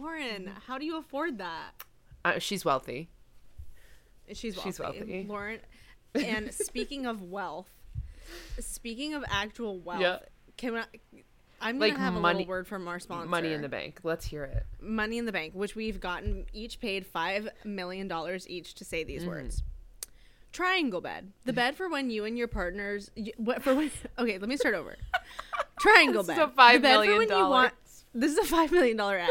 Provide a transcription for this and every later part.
Lauren, how do you afford that? She's wealthy. She's wealthy. Lauren. And speaking of actual wealth, yeah. I'm going to have a little word from our sponsor. Money in the Bank. Let's hear it. Money in the Bank, which we've gotten each paid $5 million each to say these words. Triangle bed. The bed for when you and your partners... Okay, let me start over. Triangle bed. This is a $5 million. This is a $5 million ad.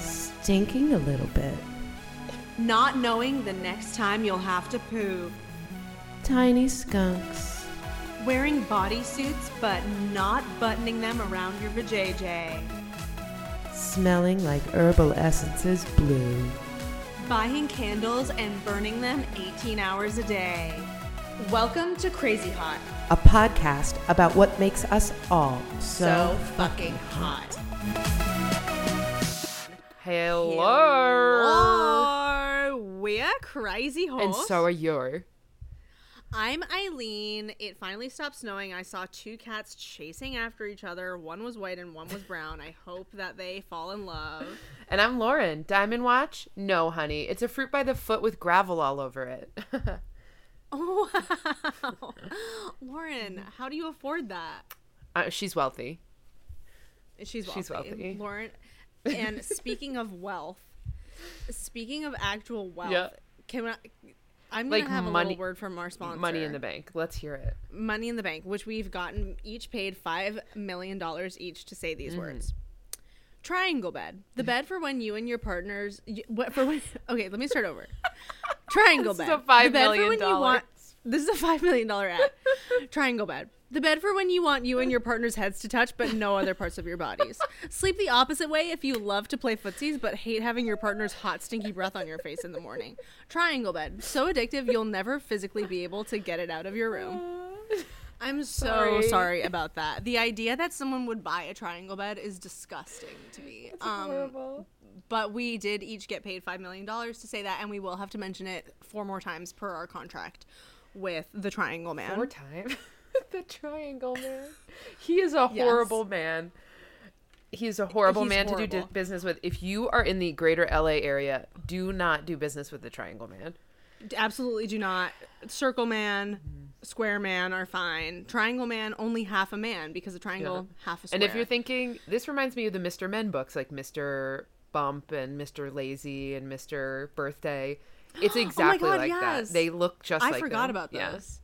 Stinking a little bit. Not knowing the next time you'll have to poo. Tiny skunks. Wearing bodysuits but not buttoning them around your vajayjay. Smelling like herbal essences blue. Buying candles and burning them 18 hours a day. Welcome to Crazy Hot, a podcast about what makes us all so fucking hot. Hello. We're crazy horse. And so are you. I'm Eileen. It finally stopped snowing. I saw two cats chasing after each other. One was white and one was brown. I hope that they fall in love. And I'm Lauren. Diamond watch? No, honey. It's a fruit by the foot with gravel all over it. Oh, wow. Lauren, how do you afford that? She's wealthy. She's wealthy. Lauren. And speaking of actual wealth, yeah. I'm going to have a little word from our sponsor. Money in the Bank. Let's hear it. Money in the Bank, which we've gotten each paid $5 million each to say these words. Triangle bed. The bed for when you and your partners... Okay, let me start over. Triangle bed. This is a $5 million. This is a $5 million ad. Triangle bed. The bed for when you want you and your partner's heads to touch, but no other parts of your bodies. Sleep the opposite way if you love to play footsies, but hate having your partner's hot, stinky breath on your face in the morning. Triangle bed. So addictive, you'll never physically be able to get it out of your room. I'm so sorry about that. The idea that someone would buy a triangle bed is disgusting to me. It's horrible. But we did each get paid $5 million to say that, and we will have to mention it 4 more times per our contract with the Triangle Man. 4 times? The Triangle Man. He is a horrible man. He is a horrible man to do business with. If you are in the greater LA area, do not do business with the Triangle Man. Absolutely do not. Circle Man, Square Man are fine. Triangle Man, only half a man, because the triangle, half a square. And if you're thinking, this reminds me of the Mr. Men books, like Mr. Bump and Mr. Lazy and Mr. Birthday. It's exactly that. They look just like that. I forgot about those.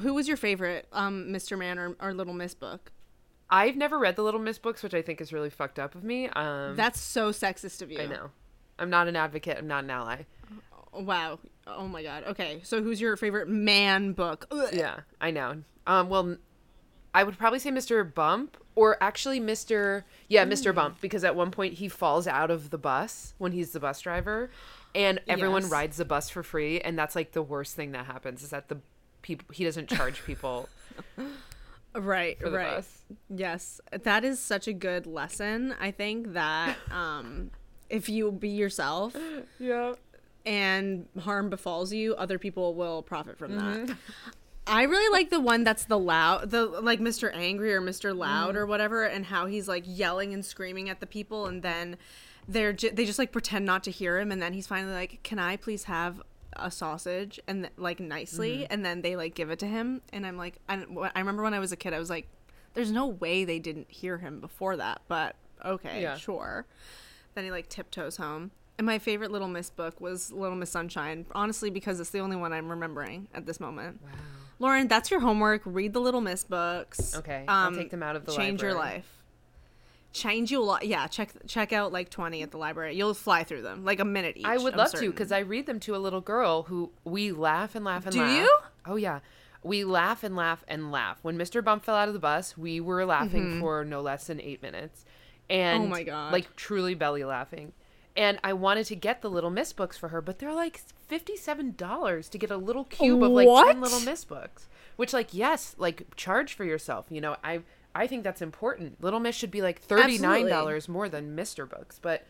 Who was your favorite Mr. Man or Little Miss book? I've never read the Little Miss books, which I think is really fucked up of me. That's so sexist of you. I know. I'm not an advocate. I'm not an ally. Wow. Oh, my God. Okay. So who's your favorite man book? Ugh. Yeah, I know. Well, I would probably say Mr. Bump or actually Mr. Bump, because at one point he falls out of the bus when he's the bus driver and everyone rides the bus for free. And that's like the worst thing that happens is that he doesn't charge people right bus. Yes, that is such a good lesson. I think that if you be yourself and harm befalls you, other people will profit from that. I really like the one that's the Mr. Angry or Mr. Loud or whatever, and how he's like yelling and screaming at the people, and then they just like pretend not to hear him, and then he's finally like, can I please have a sausage, and nicely, and then they like give it to him, and I'm like, I remember when I was a kid, I was like, there's no way they didn't hear him before that, but okay, sure. Then he like tiptoes home. And my favorite Little Miss book was Little Miss Sunshine, honestly, because it's the only one I'm remembering at this moment. Wow. Lauren, that's your homework. Read the Little Miss books. Okay, I'll take them out of the library. Change your life. Yeah, check out like 20 at the library. You'll fly through them, like a minute each. I would love to, because I read them to a little girl who we laugh and laugh and laugh. Do you? Oh, yeah. We laugh and laugh and laugh. When Mr. Bump fell out of the bus, we were laughing for no less than 8 minutes. And, oh, my God. Like, truly belly laughing. And I wanted to get the Little Miss books for her, but they're like $57 to get a little cube of like 10 Little Miss books. Which, like, yes, like, charge for yourself. You know, I think that's important. Little Miss should be like $39 more than Mr. Books, but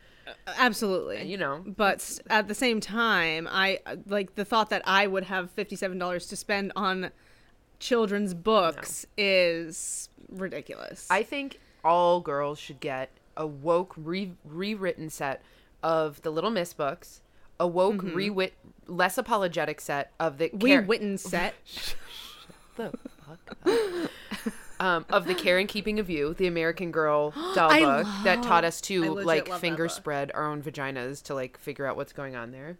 absolutely, you know. But at the same time, I like the thought that I would have $57 to spend on children's books is ridiculous. I think all girls should get a woke rewritten set of the Little Miss books, a woke less apologetic set of the rewritten set the fuck up. Of the Care and Keeping of You, the American Girl doll book that taught us to like finger spread our own vaginas to like figure out what's going on there.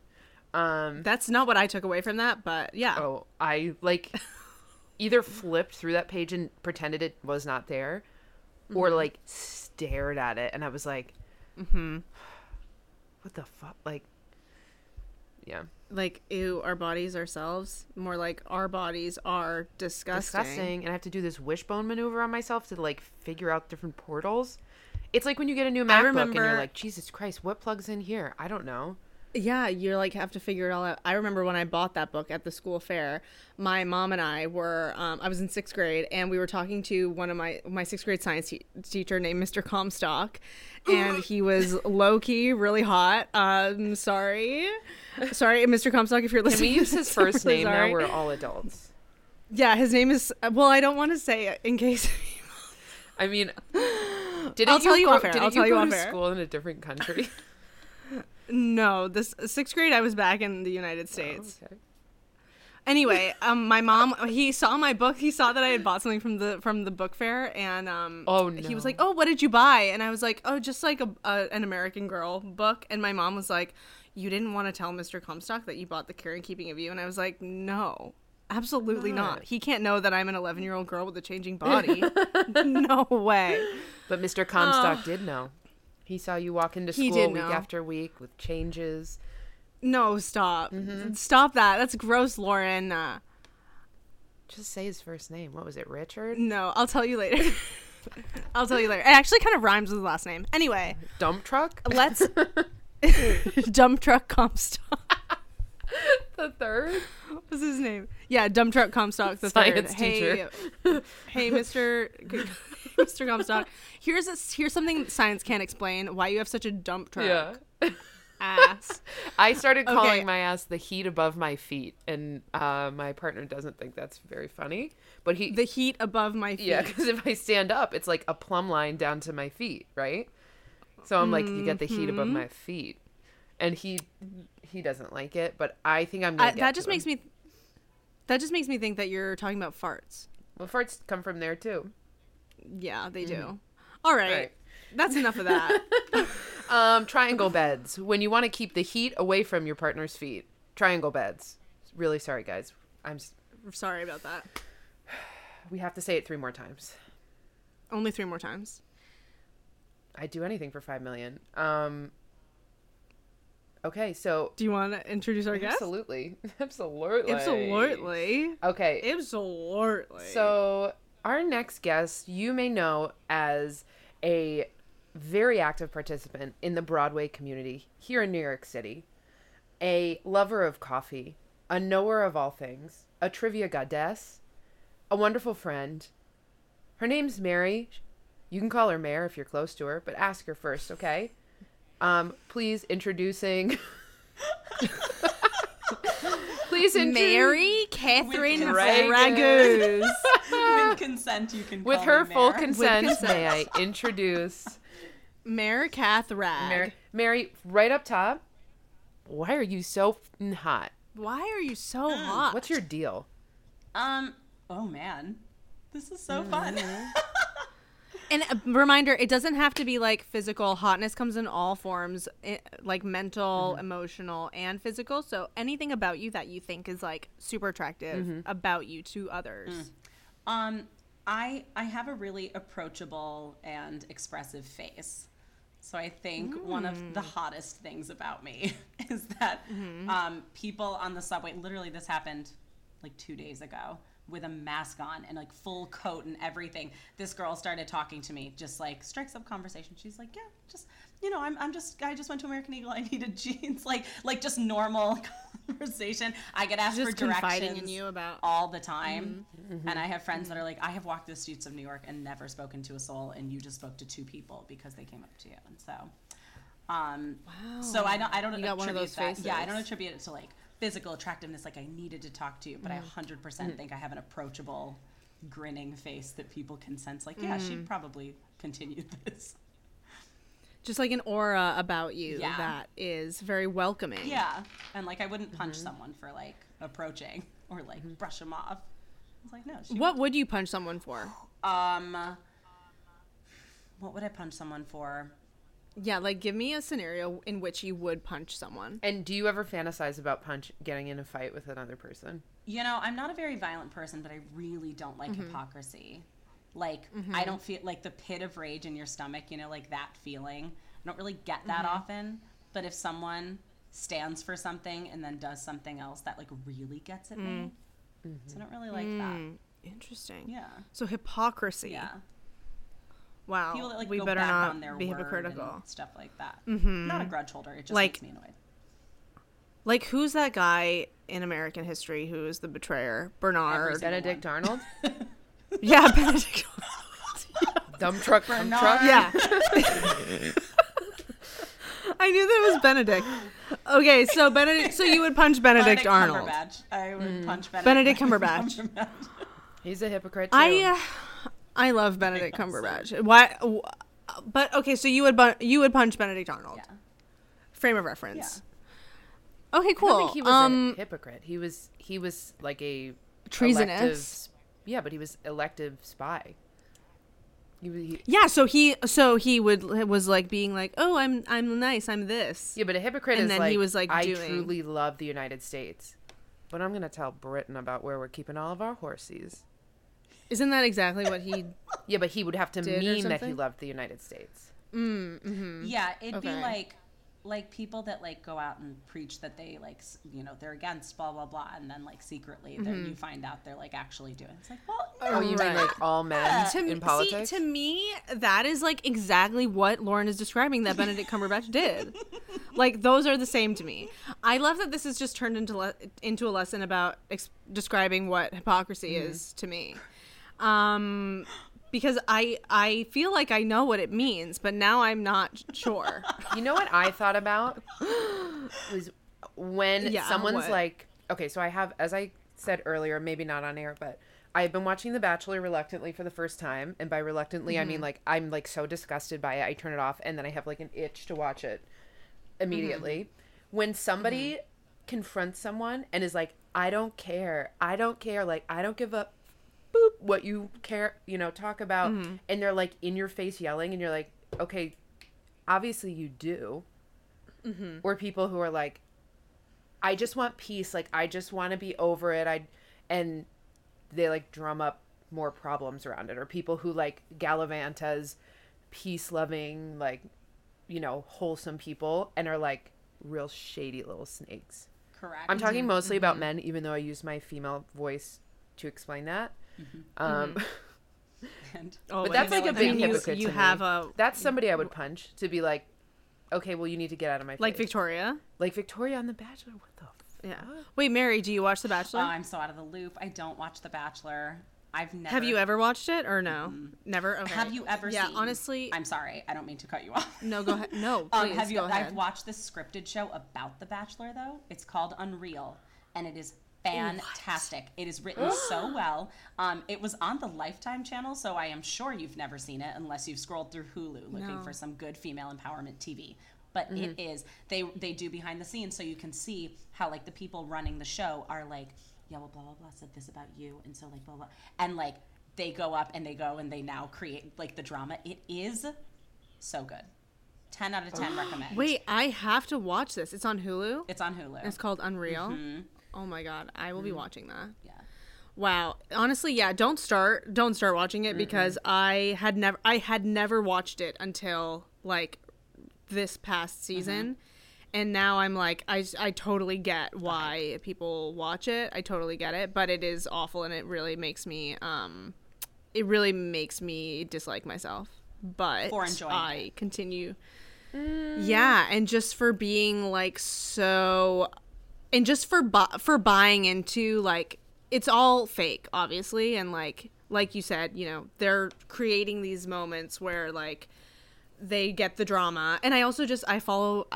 That's not what I took away from that, but yeah. Oh, I like either flipped through that page and pretended it was not there, or like stared at it, and I was like, "What the fuck?" Like, yeah, like ew, our bodies ourselves. More like our bodies are disgusting, and I have to do this wishbone maneuver on myself to like figure out different portals. It's like when you get a new MacBook and you're like, Jesus Christ, what plugs in here? I don't know. Yeah, you're like have to figure it all out. I remember when I bought that book at the school fair, my mom and I were I was in 6th grade, and we were talking to one of my 6th grade science teacher named Mr. Comstock, and he was low key really hot. Sorry, Mr. Comstock, if you're listening. Can we use his first name now? We're all adults. Yeah, his name is. Well, I don't want to say it in case. I mean, did you go to school in a different country? No, this 6th grade I was back in the United States. Oh, okay. Anyway, my mom, he saw my book. He saw that I had bought something from the book fair, and he was like, "Oh, what did you buy?" And I was like, "Oh, just like an American Girl book." And my mom was like, "You didn't want to tell Mr. Comstock that you bought the Care and Keeping of You?" And I was like, "No, absolutely not. He can't know that I'm an 11-year-old girl with a changing body. No way." But Mr. Comstock did know. He saw you walk into school week after week with changes. No, stop. Mm-hmm. Stop that. That's gross, Lauren. Just say his first name. What was it, Richard? No, I'll tell you later. It actually kind of rhymes with his last name. Anyway. Dump truck? Let's. Dump truck Comstock. The third? What was his name? Yeah, Dump Truck Comstock the third. Teacher. Hey, Mr. Comstock. Here's something science can't explain. Why you have such a dump truck ass. I started calling my ass the heat above my feet, and my partner doesn't think that's very funny. But the heat above my feet. Yeah, because if I stand up, it's like a plumb line down to my feet, right? So I'm like, you get the heat above my feet. And he doesn't like it, but I think I'm gonna get that. That just makes me think that you're talking about farts. Well, farts come from there too. Yeah, they do. All right. That's enough of that. Triangle beds. When you want to keep the heat away from your partner's feet, triangle beds. Really sorry, guys. I'm sorry about that. We have to say it 3 more times. Only 3 more times. I'd do anything for $5 million. Okay, so... Do you want to introduce our guest? Absolutely. Okay. Absolutely. So, our next guest, you may know as a very active participant in the Broadway community here in New York City, a lover of coffee, a knower of all things, a trivia goddess, a wonderful friend. Her name's Mary. You can call her Mare if you're close to her, but ask her first, okay? Please introduce Mary Catherine Ragus. With consent, you can call With her full consent, may I introduce Mary Cath Rag. Mary, right up top, why are you so hot? Why are you so hot? What's your deal? Oh man, this is so fun. And a reminder, it doesn't have to be like physical. Hotness comes in all forms, like mental, emotional, and physical. So anything about you that you think is like super attractive about you to others. I have a really approachable and expressive face. So I think one of the hottest things about me is that people on the subway, literally this happened like 2 days ago, with a mask on and like full coat and everything. This girl started talking to me, just like strikes up conversation. She's like, yeah, just, you know, I just went to American Eagle. I needed jeans, like just normal conversation. I get asked for directions in you about all the time. And I have friends that are like, I have walked the streets of New York and never spoken to a soul. And you just spoke to 2 people because they came up to you. And so, so I don't attribute that. Yeah. I don't attribute it to like physical attractiveness, like I needed to talk to you, but I 100% think I have an approachable, grinning face that people can sense, like, yeah, she'd probably continue this. Just like an aura about you that is very welcoming. Yeah. And like I wouldn't punch someone for like approaching or like brush them off. I was like, no. What would you punch someone for? What would I punch someone for? Yeah, like give me a scenario in which you would punch someone. And do you ever fantasize about getting in a fight with another person? You know, I'm not a very violent person, but I really don't like hypocrisy. Like, I don't feel like the pit of rage in your stomach, you know, like that feeling. I don't really get that often. But if someone stands for something and then does something else, that like really gets at me. So I don't really like that. Interesting. Yeah. So hypocrisy. Yeah. Wow. People that like we go better back not on their be word hypocritical. And stuff like that. Not a grudge holder. It just like, makes me annoyed. Like, who's that guy in American history who is the betrayer? Bernard. Benedict Arnold? Yeah, Benedict Arnold. Dump truck. Yeah. I knew that was Benedict. Okay, so Benedict. So you would punch Benedict Arnold. Cumberbatch. I would punch Benedict Cumberbatch. He's a hypocrite too. I love Benedict Cumberbatch. Why? But okay, so you would punch Benedict Arnold. Yeah. Frame of reference. Yeah. Okay, cool. I don't think he was a hypocrite. He was like a treasonous. Yeah, but he was elective spy. So he was like being like, oh, I'm nice, I'm this. Yeah, but a hypocrite and is then like, he was like, I truly love the United States, but I'm gonna tell Britain about where we're keeping all of our horses. Isn't that exactly what he? Yeah, but he would have to mean that he loved the United States. Yeah, it'd be like people that like go out and preach that they like, you know, they're against blah blah blah, and then like secretly then you find out they're like actually doing it. It's like, well, no, you mean like all men in politics? See, to me that is like exactly what Lauren is describing that Benedict Cumberbatch did. Like those are the same to me. I love that this has just turned into a lesson about describing what hypocrisy is to me. Because I feel like I know what it means, but now I'm not sure. You know what I thought about was when someone's like, okay, so I have, as I said earlier, maybe not on air, but I've been watching The Bachelor reluctantly for the first time. And by reluctantly, I mean like, I'm like so disgusted by it. I turn it off and then I have like an itch to watch it immediately. When somebody confronts someone and is like, I don't care. Like, I don't give up. Boop, what you care, you know, talk about, and they're like in your face yelling, and you're like, okay, obviously you do. Or people who are like, I just want peace, like I just want to be over it, and they like drum up more problems around it. Or people who like gallivant as peace-loving, like, you know, wholesome people, and are like real shady little snakes. Correct. I'm talking mostly about men, even though I use my female voice to explain that. But that's like a big hypocrite. You have a that's somebody I would punch to be like, okay, well you need to get out of my face. Like Victoria on The Bachelor. What the fuck? Yeah. Wait, Mary, do you watch The Bachelor? Oh, I'm so out of the loop. I don't watch The Bachelor. Have you ever watched it or no? Never. Okay. Have you ever seen? Yeah, honestly, I'm sorry. I don't mean to cut you off. No, go ahead. No, please. I've watched this scripted show about The Bachelor though. It's called Unreal, and it is fantastic. It is written so well. It was on the Lifetime channel, so I am sure you've never seen it unless you've scrolled through Hulu looking for some good female empowerment TV. But it is. They do behind the scenes, so you can see how like the people running the show are like, yeah, well, blah blah blah said this about you, and so like blah blah, and like they go up and they go and they now create like the drama. It is so good. 10 out of 10 recommend. Wait, I have to watch this. It's on Hulu. It's called Unreal. Oh my God, I will be watching that. Yeah. Wow. Honestly, yeah, don't start watching it because I had never watched it until like this past season. And now I'm like, I totally get why people watch it. I totally get it, but it is awful and it really makes me dislike myself. But for enjoying it. Continue. Yeah, and just for being like so and just for buying into, like, it's all fake, obviously. And, like you said, you know, they're creating these moments where, like, they get the drama. And I also just, I follow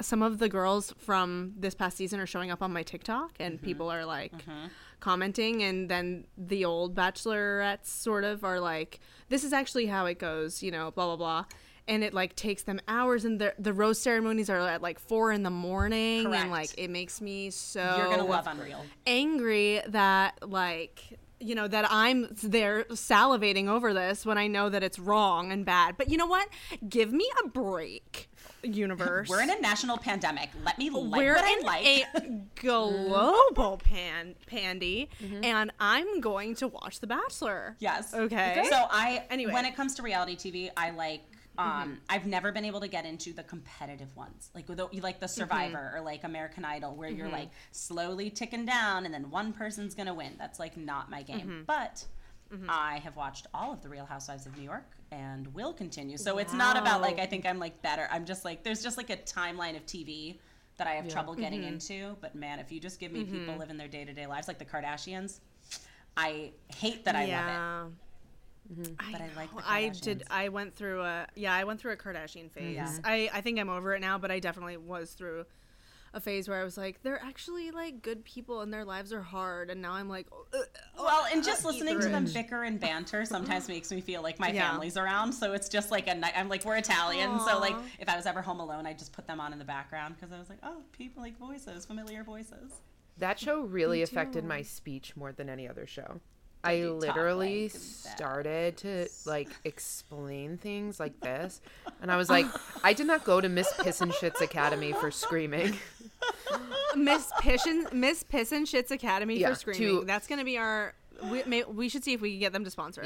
some of the girls from this past season are showing up on my TikTok, and mm-hmm. people are like mm-hmm. commenting, and then the old bachelorettes sort of are like, this is actually how it goes, you know, blah, blah, blah. And it like takes them hours, and the rose ceremonies are at like 4 a.m. Correct. And like it makes me so you're gonna love Unreal angry that like, you know, that I'm there salivating over this when I know that it's wrong and bad. But you know what? Give me a break, universe. We're in a national pandemic. Let me like we're what in I like. A global pandy, mm-hmm. and I'm going to watch The Bachelor. Yes. Okay. So anyway, when it comes to reality TV, I like. Mm-hmm. I've never been able to get into the competitive ones, like the Survivor mm-hmm. or like American Idol, where mm-hmm. you're like slowly ticking down and then one person's gonna win. That's like not my game. Mm-hmm. But mm-hmm. I have watched all of the Real Housewives of New York and will continue. So wow. It's not about like I think I'm like better. I'm just like there's just like a timeline of TV that I have yeah. trouble getting mm-hmm. into. But man, if you just give me mm-hmm. people living their day-to-day lives like the Kardashians, I hate that I yeah. love it. Mm-hmm. But I like the Kardashians. I went through a Kardashian phase. Yeah. I think I'm over it now, but I definitely was through a phase where I was like, they're actually like good people and their lives are hard, and now I'm like and just listening to them bicker and banter sometimes makes me feel like my yeah. family's around, so it's just like I'm like we're Italian. Aww. So like if I was ever home alone, I'd just put them on in the background because I was like, oh, people like voices, familiar voices. That show really affected my speech more than any other show. I literally started to like explain things like this, and I was like, I did not go to Miss Piss and Shit's Academy for screaming. Miss Piss and Shit's Academy for screaming. That's gonna be our. We should see if we can get them to sponsor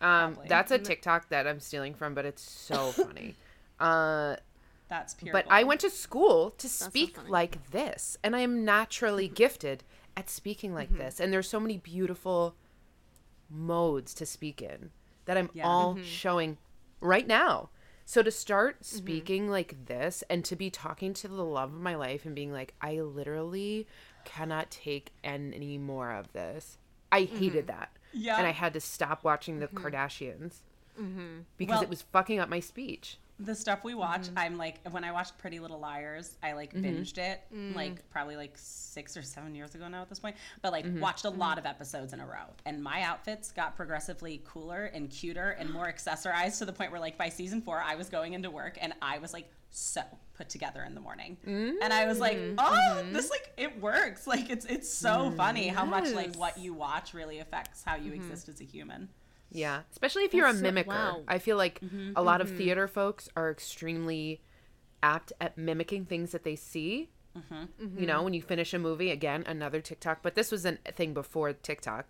us. That's a TikTok that I'm stealing from, but it's so funny. That's pure. But I went to school to speak like this, and I am naturally gifted at speaking like mm-hmm. this, and there's so many beautiful modes to speak in that I'm yeah. all mm-hmm. showing right now. So to start speaking mm-hmm. like this and to be talking to the love of my life and being like, I literally cannot take any more of this. I hated mm-hmm. that. Yeah. And I had to stop watching the mm-hmm. Kardashians mm-hmm. because it was fucking up my speech. The stuff we watch, mm-hmm. I'm like, when I watched Pretty Little Liars, I like mm-hmm. binged it mm-hmm. like probably like 6 or 7 years ago now at this point, but like mm-hmm. watched a lot of episodes in a row, and my outfits got progressively cooler and cuter and more accessorized to the point where like by season 4 I was going into work and I was like so put together in the morning mm-hmm. and I was like, oh mm-hmm. this like it works, like it's so mm-hmm. funny how yes. much like what you watch really affects how you mm-hmm. exist as a human. Yeah, especially if you're a mimicker. Wow. I feel like mm-hmm, a lot mm-hmm. of theater folks are extremely apt at mimicking things that they see. Mm-hmm. You know, when you finish a movie, again, another TikTok. But this was a thing before TikTok.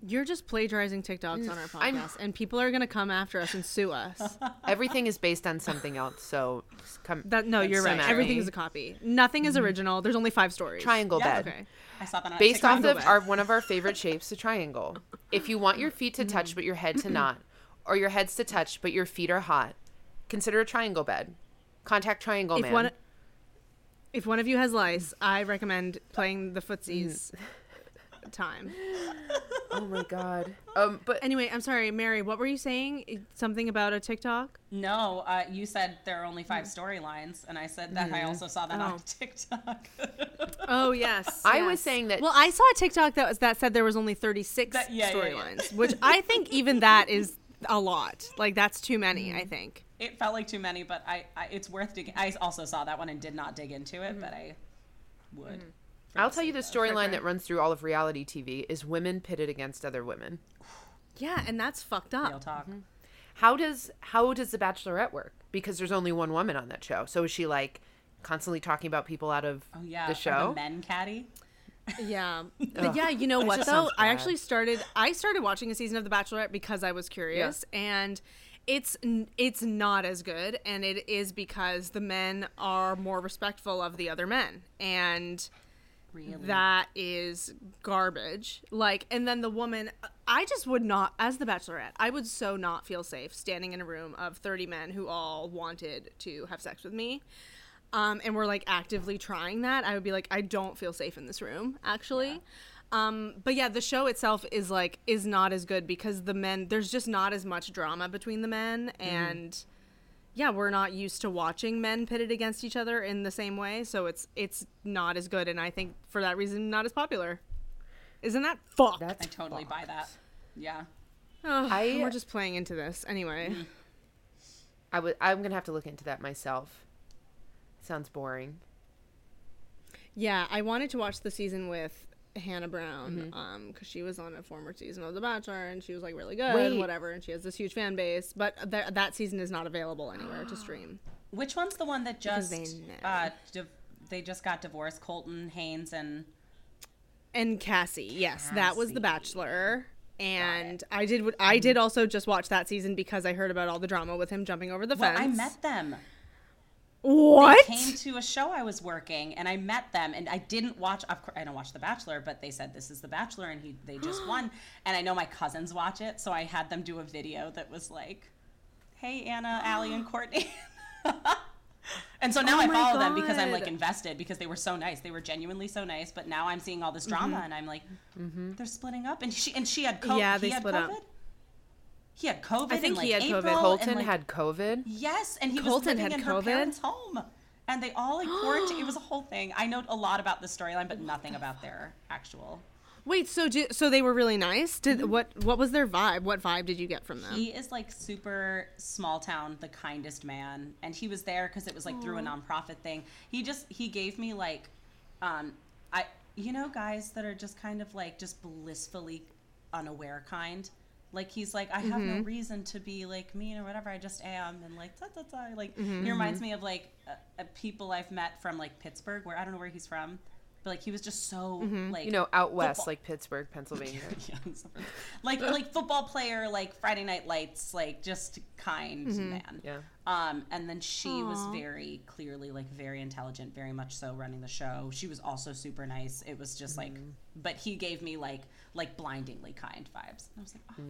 You're just plagiarizing TikToks on our podcast, and people are going to come after us and sue us. Everything is based on something else, so come. You're right. Everything is a copy. Nothing is original. There's only 5 stories. Triangle bed. Okay. I saw that on based off of one of our favorite shapes, the triangle. If you want your feet to touch but your head to not, or your heads to touch but your feet are hot, consider a triangle bed. Contact Triangle Man. If one of you has lice, I recommend playing the footsies. Time. Oh my god. But anyway, I'm sorry, Mary, what were you saying? Something about a TikTok? No, you said there are only 5 storylines, and I said that I also saw that on TikTok. Oh yes. I was saying that. Well, I saw a TikTok that said there was only 36 storylines, which I think even that is a lot. Like that's too many, I think. It felt like too many, but I it's worth digging. I also saw that one and did not dig into it, but I would. I'll tell you the storyline that runs through all of reality TV is women pitted against other women. Yeah, and that's fucked up. Real talk. Mm-hmm. How does The Bachelorette work? Because there's only one woman on that show. So is she like constantly talking about people out of the show? The men caddy? Yeah. Yeah, you know what though? I started watching a season of The Bachelorette because I was curious and it's not as good, and it is because the men are more respectful of the other men, and really? That is garbage. Like, and then the woman, I just would not, as the Bachelorette, I would so not feel safe standing in a room of 30 men who all wanted to have sex with me, and were like actively trying that. I would be like, I don't feel safe in this room, actually. Yeah. But yeah, the show itself is like is not as good because the men, there's just not as much drama between the men, and yeah, we're not used to watching men pitted against each other in the same way, so it's not as good, and I think for that reason, not as popular. Isn't that fucked? I totally buy that. Yeah. Oh, we're just playing into this anyway. I'm gonna have to look into that myself. It sounds boring. Yeah, I wanted to watch the season with Hannah Brown, because she was on a former season of The Bachelor, and she was like really good, and whatever, and she has this huge fan base. But that season is not available anywhere to stream. Which one's the one that just they just got divorced? Colton Haynes and Cassie. Yes, that was The Bachelor. And I did also just watch that season because I heard about all the drama with him jumping over the fence. I met them. What? They came to a show I was working, and I met them, and I didn't watch. Of course, I don't watch The Bachelor, but they said this is The Bachelor, and they just won. And I know my cousins watch it, so I had them do a video that was like, "Hey, Anna, Allie, and Courtney." And so now I follow them because I'm like invested, because they were so nice. They were genuinely so nice. But now I'm seeing all this drama, and I'm like, they're splitting up. And she had COVID. Yeah, they split up. He had COVID. I think he had COVID. Colton had COVID. Yes, and he was living in her parents' home, and they all like quarantined. It was a whole thing. I know a lot about the storyline, but nothing about their actual. Wait, so they were really nice. What was their vibe? What vibe did you get from them? He is like super small town, the kindest man, and he was there because it was like through a nonprofit thing. He gave me like, guys that are just kind of like just blissfully unaware kind. Like, he's like, I have no reason to be, like, mean or whatever. I just am. And, like, like, he reminds me of, like, people I've met from, like, Pittsburgh, where I don't know where he's from. But, like, he was just so, like. You know, out west, like Pittsburgh, Pennsylvania. Like, football player, like, Friday Night Lights, like, just kind man. Yeah. And then she was very clearly, like, very intelligent, very much so running the show. She was also super nice. It was just, like, but he gave me, like blindingly kind vibes. And I was like,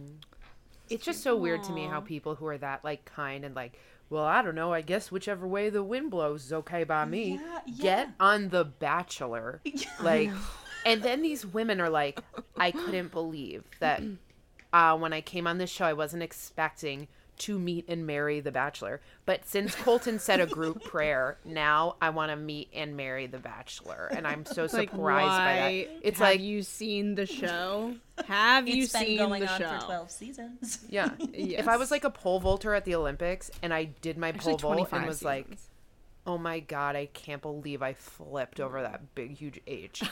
it's just so weird to me how people who are that like kind and like, well, I don't know, I guess whichever way the wind blows is okay by me. Yeah. Get on The Bachelor. Yeah. Like, and then these women are like, I couldn't believe that when I came on this show, I wasn't expecting to meet and marry The Bachelor. But since Colton said a group prayer, now I want to meet and marry The Bachelor. And I'm so surprised by that. It's like, have you seen the show? It's been going on for 12 seasons. Yeah. Yes. If I was like a pole vaulter at the Olympics and I did my pole vault and was like, oh my God, I can't believe I flipped over that big, huge H.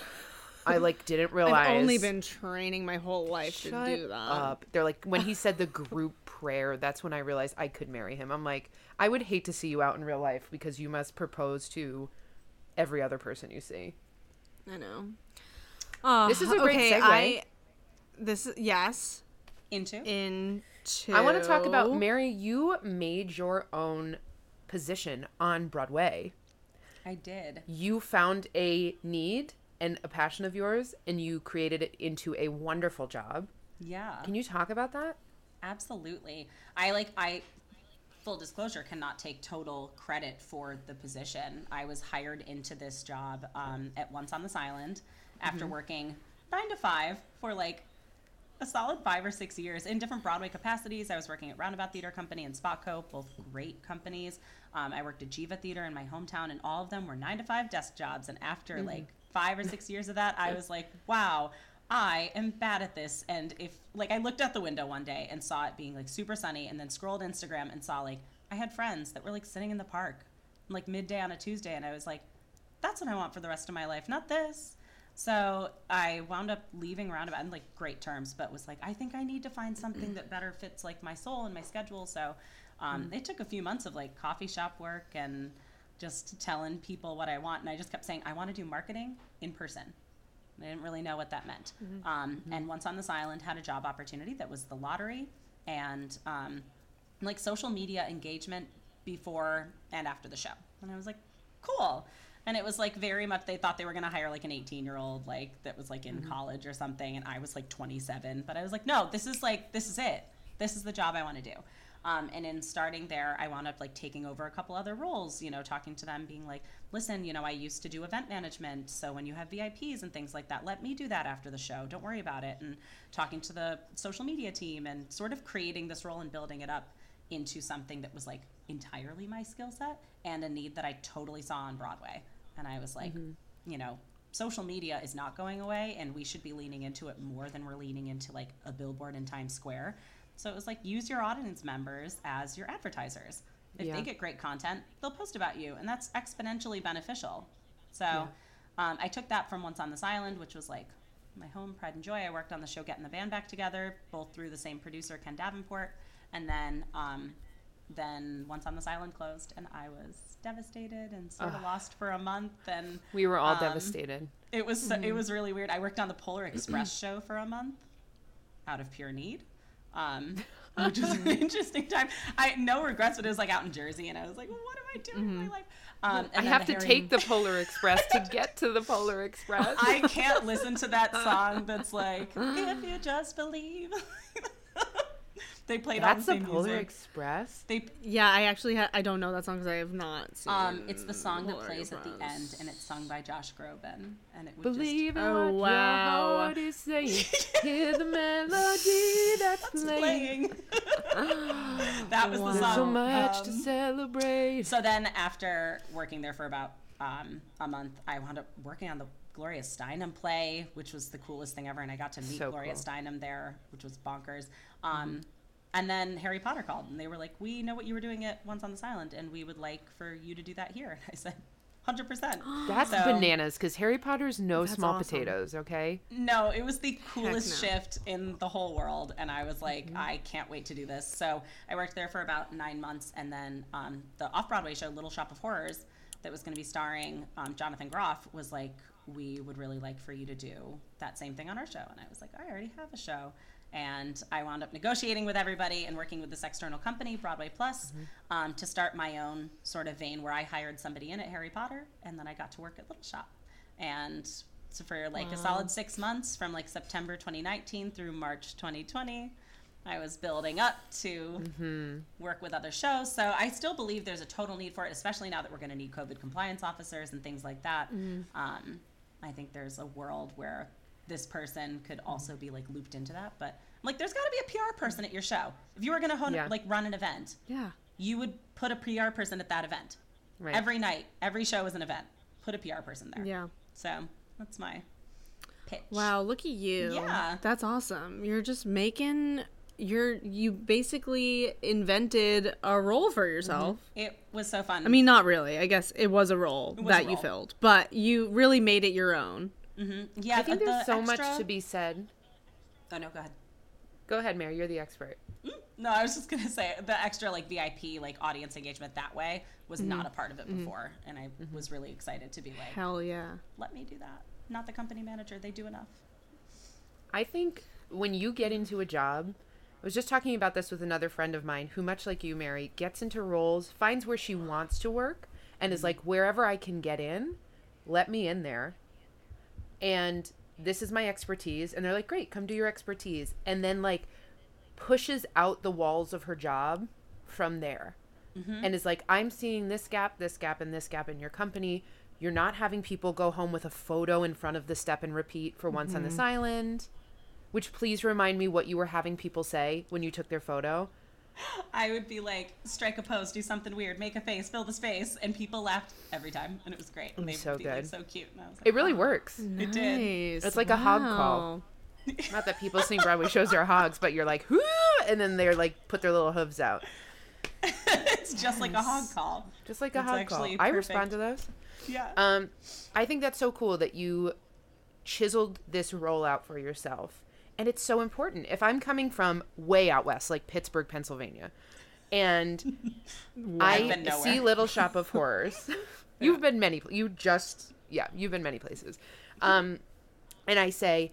I, like, didn't realize. I've only been training my whole life to do that. They're like, when he said the group prayer, that's when I realized I could marry him. I'm like, I would hate to see you out in real life because you must propose to every other person you see. I know. This is a great segue. Into. I want to talk about, Mary, you made your own position on Broadway. I did. You found a need and a passion of yours, and you created it into a wonderful job. Yeah. Can you talk about that? Absolutely. I full disclosure, cannot take total credit for the position. I was hired into this job at Once on This Island after working 9 to 5 for like a solid 5 or 6 years in different Broadway capacities. I was working at Roundabout Theatre Company and Spotco, both great companies. I worked at Geva Theatre in my hometown, and all of them were 9 to 5 desk jobs. And after like 5 or 6 years of that, I was like, wow, I am bad at this. And if like I looked out the window one day and saw it being like super sunny, and then scrolled Instagram and saw like I had friends that were like sitting in the park like midday on a Tuesday, and I was like, that's what I want for the rest of my life, not this. So I wound up leaving Roundabout in like great terms, but was like, I think I need to find something that better fits like my soul and my schedule. So it took a few months of like coffee shop work and just telling people what I want. And I just kept saying, I want to do marketing in person. And I didn't really know what that meant. And Once on This Island had a job opportunity that was the lottery and like social media engagement before and after the show. And I was like, cool. And it was like very much, they thought they were going to hire like an 18-year-old, like that was like in college or something. And I was like 27, but I was like, no, this is it. This is the job I want to do. And in starting there, I wound up like taking over a couple other roles, you know, talking to them, being like, listen, you know, I used to do event management. So when you have VIPs and things like that, let me do that after the show. Don't worry about it. And talking to the social media team and sort of creating this role and building it up into something that was like entirely my skill set and a need that I totally saw on Broadway. And I was like, you know, social media is not going away and we should be leaning into it more than we're leaning into like a billboard in Times Square. So it was like, use your audience members as your advertisers. If they get great content, they'll post about you, and that's exponentially beneficial. So I took that from Once on This Island, which was like my home, pride and joy. I worked on the show Getting the Band Back Together, both through the same producer, Ken Davenport, and then Once on This Island closed, and I was devastated and sort of lost for a month. And we were all devastated. It was it was really weird. I worked on the Polar Express show for a month out of pure need. Which was an interesting time. I no regrets, but it was like out in Jersey, and I was like, well, what am I doing in my life? I have to take the Polar Express to get to the Polar Express. I can't listen to that song that's like, if you just believe. They played all the same music. That's the Polar Express? Yeah, I actually I don't know that song because I have not seen it's the song that plays at the end, and it's sung by Josh Groban. And it would believe just... Oh, wow. Your heart is saying. Hear the melody that's playing. That was the song. So much to celebrate. So then after working there for about a month, I wound up working on the Gloria Steinem play, which was the coolest thing ever, and I got to meet Gloria Steinem there, which was bonkers. And then Harry Potter called, and they were like, we know what you were doing at Once on This Island, and we would like for you to do that here. And I said, 100%. That's bananas, because Harry Potter's no small potatoes, okay? No, it was the coolest shift in the whole world, and I was like, I can't wait to do this. So I worked there for about 9 months, and then the off-Broadway show, Little Shop of Horrors, that was going to be starring Jonathan Groff, was like, we would really like for you to do that same thing on our show. And I was like, I already have a show. And I wound up negotiating with everybody and working with this external company, Broadway Plus, to start my own sort of vein where I hired somebody in at Harry Potter, and then I got to work at Little Shop. And so for like a solid 6 months, from like September 2019 through March 2020, I was building up to work with other shows. So I still believe there's a total need for it, especially now that we're going to need COVID compliance officers and things like that. I think there's a world where this person could also be like looped into that, but I'm like, there's got to be a PR person at your show. If you were going to like run an event, you would put a PR person at that event. Right. Every night, every show is an event. Put a PR person there. Yeah. So that's my pitch. Wow, look at you. Yeah, that's awesome. You're just making. You basically invented a role for yourself. It was so fun. I mean, not really. I guess it was a role that you filled, but you really made it your own. Yeah, I think there's so much to be said. Oh, no, go ahead. Go ahead, Mary. You're the expert. No, I was just going to say the extra like VIP, like audience engagement that way was not a part of it before. And I was really excited to be like, hell yeah, let me do that. Not the company manager. They do enough. I think when you get into a job, I was just talking about this with another friend of mine who, much like you, Mary, gets into roles, finds where she wants to work and is like, wherever I can get in, let me in there. And this is my expertise. And they're like, great, come do your expertise. And then like pushes out the walls of her job from there. And is like, I'm seeing this gap, and this gap in your company. You're not having people go home with a photo in front of the step and repeat for Once on This Island, which please remind me what you were having people say when you took their photo. I would be like, strike a pose, do something weird, make a face, fill the space, and people laughed every time, and it was great. And they would be like, so cute. And I was like, it really works. Nice. It did. It's like a hog call. Not that people sing Broadway shows are hogs, but you're like, whoo, and then they're like, put their little hooves out. It's just like a hog call. Just like a hog call. Perfect. I respond to those. Yeah. I think that's so cool that you chiseled this role out for yourself. And it's so important. If I'm coming from way out west, like Pittsburgh, Pennsylvania, and I see Little Shop of Horrors, you've been many. You've been many places. And I say,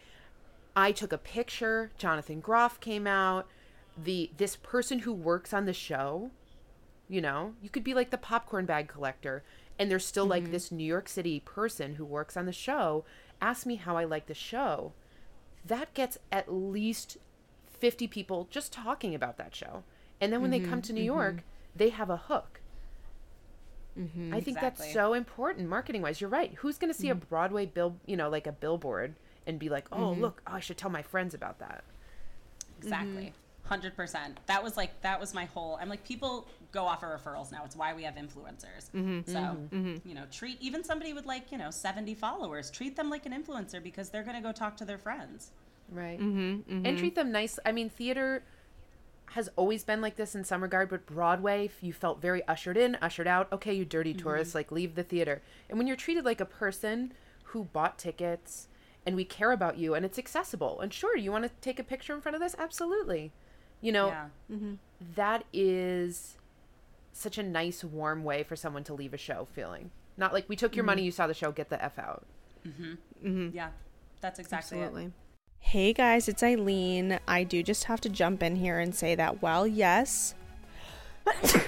I took a picture. Jonathan Groff came out. This person who works on the show, you know, you could be like the popcorn bag collector, and there's still like this New York City person who works on the show. Asked me how I like the show. That gets at least 50 people just talking about that show. And then when they come to New York, they have a hook. I think that's so important marketing-wise. You're right. Who's going to see a Broadway like a billboard and be like, oh, look, oh, I should tell my friends about that. Exactly. 100%. That was my whole, I'm like, people go off of referrals now. It's why we have influencers. Mm-hmm, so, mm-hmm. you know, treat even somebody with 70 followers, treat them like an influencer because they're going to go talk to their friends. Right. Mm-hmm, mm-hmm. And treat them nice. I mean, theater has always been like this in some regard, but Broadway, you felt very ushered in, ushered out. Okay, you dirty tourists, mm-hmm. Leave the theater. And when you're treated like a person who bought tickets and we care about you and it's accessible and sure, you want to take a picture in front of this? Absolutely. Yeah. Mm-hmm. That is such a nice, warm way for someone to leave a show feeling. Not like, we took your mm-hmm. money, you saw the show, get the F out. Mm-hmm. Mm-hmm. Yeah, that's exactly Absolutely. It. Hey guys, it's Eileen. I do just have to jump in here and say that while yes... Oh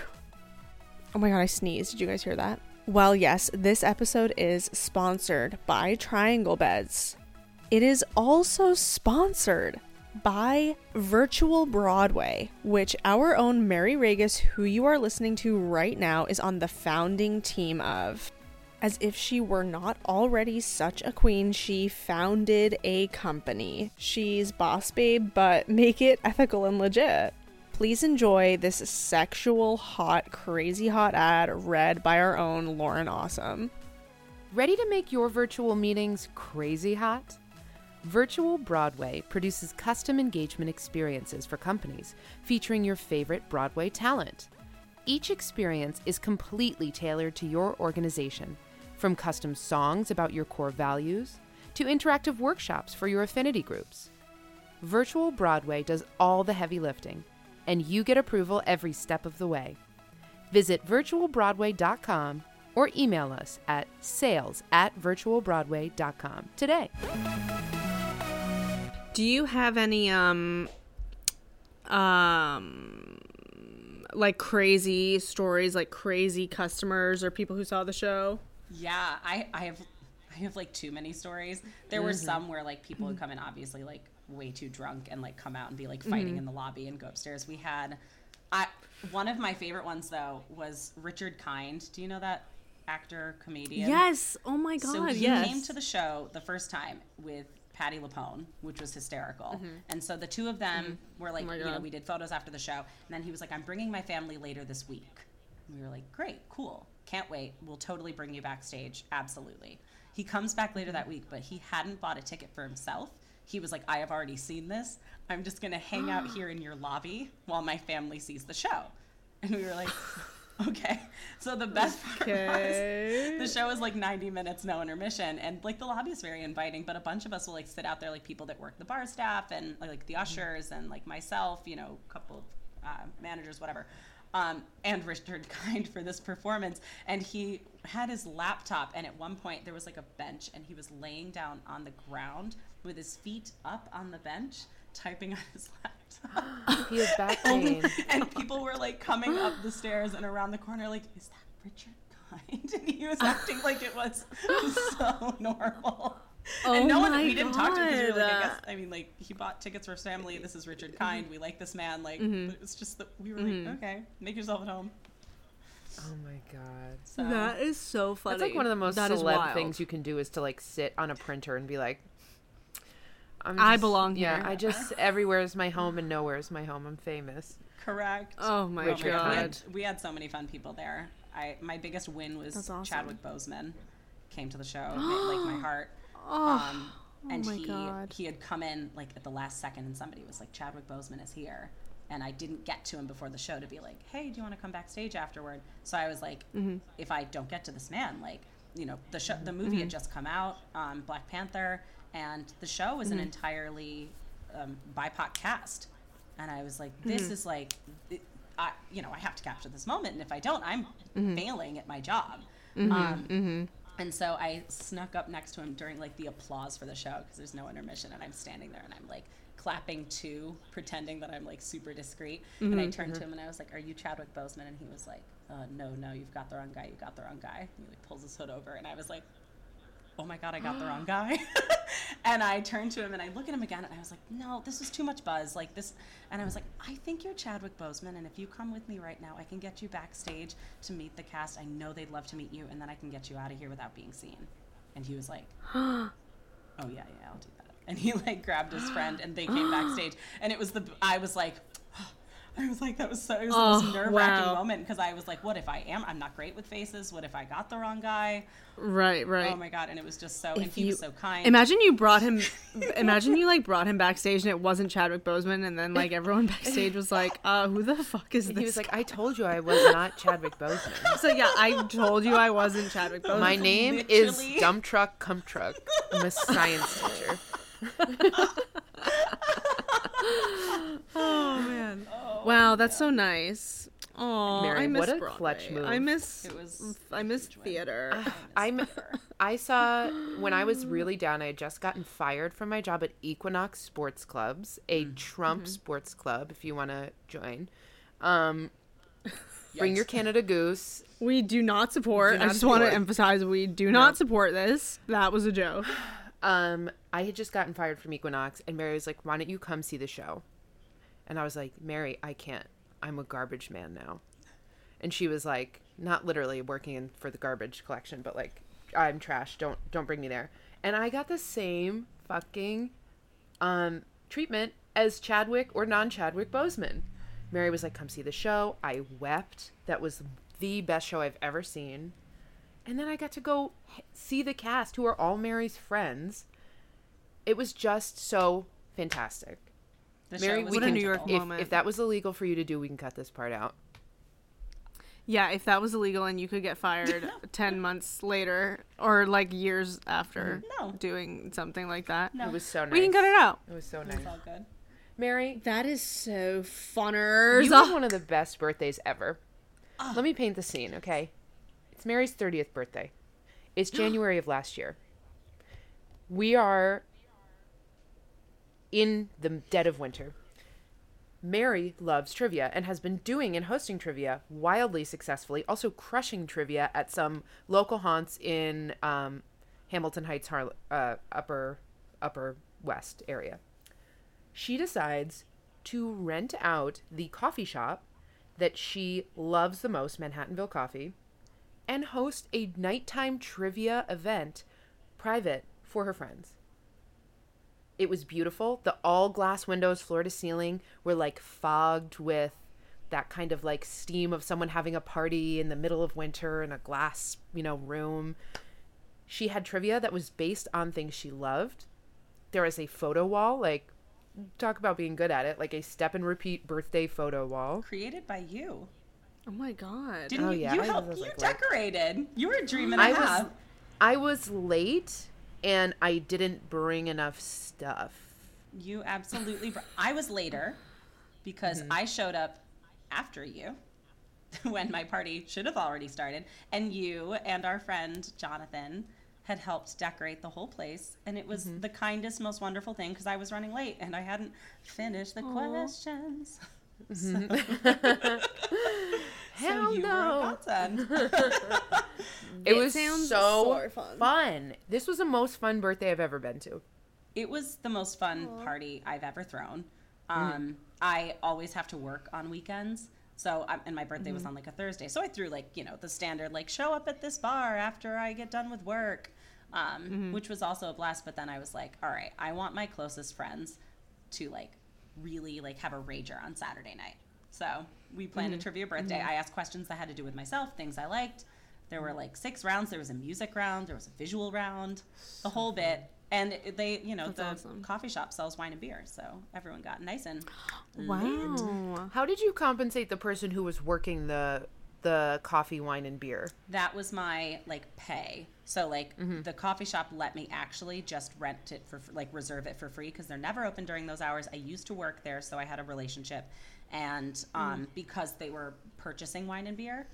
my God, I sneezed. Did you guys hear that? While yes, this episode is sponsored by Triangle Beds. It is also sponsored by Virtual Broadway, which our own Mary Ragus, who you are listening to right now, is on the founding team of. As if she were not already such a queen, she founded a company. She's boss babe, but make it ethical and legit. Please enjoy this sexual hot, crazy hot ad read by our own Lauren Awesome. Ready to make your virtual meetings crazy hot? Virtual Broadway produces custom engagement experiences for companies featuring your favorite Broadway talent. Each experience is completely tailored to your organization, from custom songs about your core values to interactive workshops for your affinity groups. Virtual Broadway does all the heavy lifting, and you get approval every step of the way. Visit virtualbroadway.com or email us at sales@virtualbroadway.com today. Do you have any, crazy stories, crazy customers or people who saw the show? Yeah, I have too many stories. There mm-hmm. were some where, people would come in obviously, way too drunk and, come out and be, fighting mm-hmm. in the lobby and go upstairs. We had... one of my favorite ones, though, was Richard Kind. Do you know that actor, comedian? Yes! Oh, my God, so he yes. came to the show the first time with... Patty LuPone, which was hysterical. Mm-hmm. And so the two of them mm-hmm. were we did photos after the show. And then he was like, I'm bringing my family later this week. And we were like, great, cool. Can't wait. We'll totally bring you backstage. Absolutely. He comes back later that week, but he hadn't bought a ticket for himself. He was like, I have already seen this. I'm just going to hang out here in your lobby while my family sees the show. And we were like... Okay, so the best part was the show is 90 minutes, no intermission, and the lobby is very inviting, but a bunch of us will sit out there, people that work the bar staff and the ushers and myself, a couple of managers, whatever, and Richard Kind for this performance. And he had his laptop, and at one point there was a bench, and he was laying down on the ground with his feet up on the bench typing on his laptop. He was back pain. And people were coming up the stairs and around the corner is that Richard Kind? And he was acting like it was so normal. Oh, and no one, we didn't talk to him because we were he bought tickets for his family. This is Richard Kind. We like this man. Mm-hmm. It was just that we were mm-hmm. Okay, make yourself at home. Oh my God. So, that is so funny. That's one of the most celeb things you can do is to sit on a printer and be like, I belong here. Yeah, I just, everywhere is my home and nowhere is my home. I'm famous. Correct. Oh my God. We had so many fun people there. My biggest win was awesome. Chadwick Boseman came to the show, my heart. He had come in at the last second, and somebody was like, Chadwick Boseman is here. And I didn't get to him before the show to be like, hey, do you want to come backstage afterward? So I was like, mm-hmm. if I don't get to this man, the movie mm-hmm. had just come out, Black Panther. And the show was an entirely BIPOC cast. And I was like, this mm-hmm. is I have to capture this moment. And if I don't, I'm mm-hmm. failing at my job. Mm-hmm. Mm-hmm. And so I snuck up next to him during the applause for the show because there's no intermission. And I'm standing there and I'm clapping too, pretending that I'm super discreet. Mm-hmm. And I turned mm-hmm. to him and I was like, are you Chadwick Boseman? And he was like, no, you've got the wrong guy. You got the wrong guy. And he pulls his hood over. And I was like, oh my God, I got the wrong guy. And I turned to him and I look at him again and I was like, no, this is too much buzz this. And I was like, I think you're Chadwick Boseman. And if you come with me right now, I can get you backstage to meet the cast. I know they'd love to meet you. And then I can get you out of here without being seen. And he was like, oh yeah, I'll do that. And he grabbed his friend and they came backstage. And it was I was like, I was like, that was so, it was the most nerve-wracking moment, because I was like, what if I'm not great with faces? What if I got the wrong guy? Right. Oh my God. And it was just so, and he was so kind. Imagine you brought him backstage and it wasn't Chadwick Boseman, and then like everyone backstage was like, who the fuck is this? He was like, I told you I was not Chadwick Boseman. So yeah, I told you I wasn't Chadwick Boseman. My name is Dump Truck Cum Truck. I'm a science teacher. Oh man! Oh, wow, that's so nice. Oh, I miss Broadway. What a clutch move! I miss theater. I saw, when I was really down, I had just gotten fired from my job at Equinox Sports Clubs, a Trump sports club. If you want to join, bring your Canada Goose. We do not support. I just want to emphasize, we do not support this. That was a joke. I had just gotten fired from Equinox, and Mary was like, why don't you come see the show? And I was like, Mary, I can't. I'm a garbage man now. And she was like, not literally working for the garbage collection, but like, I'm trash. Don't bring me there. And I got the same fucking treatment as Chadwick or non-Chadwick Boseman. Mary was like, come see the show. I wept. That was the best show I've ever seen. And then I got to go see the cast, who are all Mary's friends. It was just so fantastic. Mary, what a New York moment. If that was illegal for you to do, we can cut this part out. Yeah, if that was illegal and you could get fired 10 months later or like years after doing something like that. No. It was so nice. We can cut it out. It was so nice. It was all good. Mary. That is so funner. You had one of the best birthdays ever. Oh. Let me paint the scene, okay? It's Mary's 30th birthday. It's January of last year. We are in the dead of winter. Mary loves trivia and has been doing and hosting trivia wildly successfully, also crushing trivia at some local haunts in Hamilton Heights, upper West area. She decides to rent out the coffee shop that she loves the most, Manhattanville Coffee, and host a nighttime trivia event, private, for her friends. It was beautiful. The all glass windows, floor to ceiling, were like fogged with that kind of like steam of someone having a party in the middle of winter in a glass, room. She had trivia that was based on things she loved. There was a photo wall, like, talk about being good at it, like a step and repeat birthday photo wall. Created by you. Oh my God. You helped, you decorated. You were a dream and a half. I was late and I didn't bring enough stuff. You absolutely I was later because I showed up after you when my party should have already started, and you and our friend Jonathan had helped decorate the whole place, and it was the kindest, most wonderful thing because I was running late and I hadn't finished the questions. So hell no. It was so fun. This was the most fun birthday I've ever been to. It was the most fun party I've ever thrown. I always have to work on weekends, so and my birthday was on like a Thursday, so I threw like the standard like show up at this bar after I get done with work, which was also a blast. But then I was like, all right, I want my closest friends to like really like have a rager on Saturday night. So we planned a trivia birthday. I asked questions that had to do with myself, things I liked. There were like 6 rounds. There was a music round. There was a visual round, the whole bit. And they, that's the awesome. Coffee shop sells wine and beer. So everyone got nice and wow. Lit. How did you compensate the person who was working the coffee, wine, and beer? That was my like pay. So like the coffee shop let me actually just rent it for like reserve it for free because they're never open during those hours. I used to work there, so I had a relationship, and because they were purchasing wine and beer,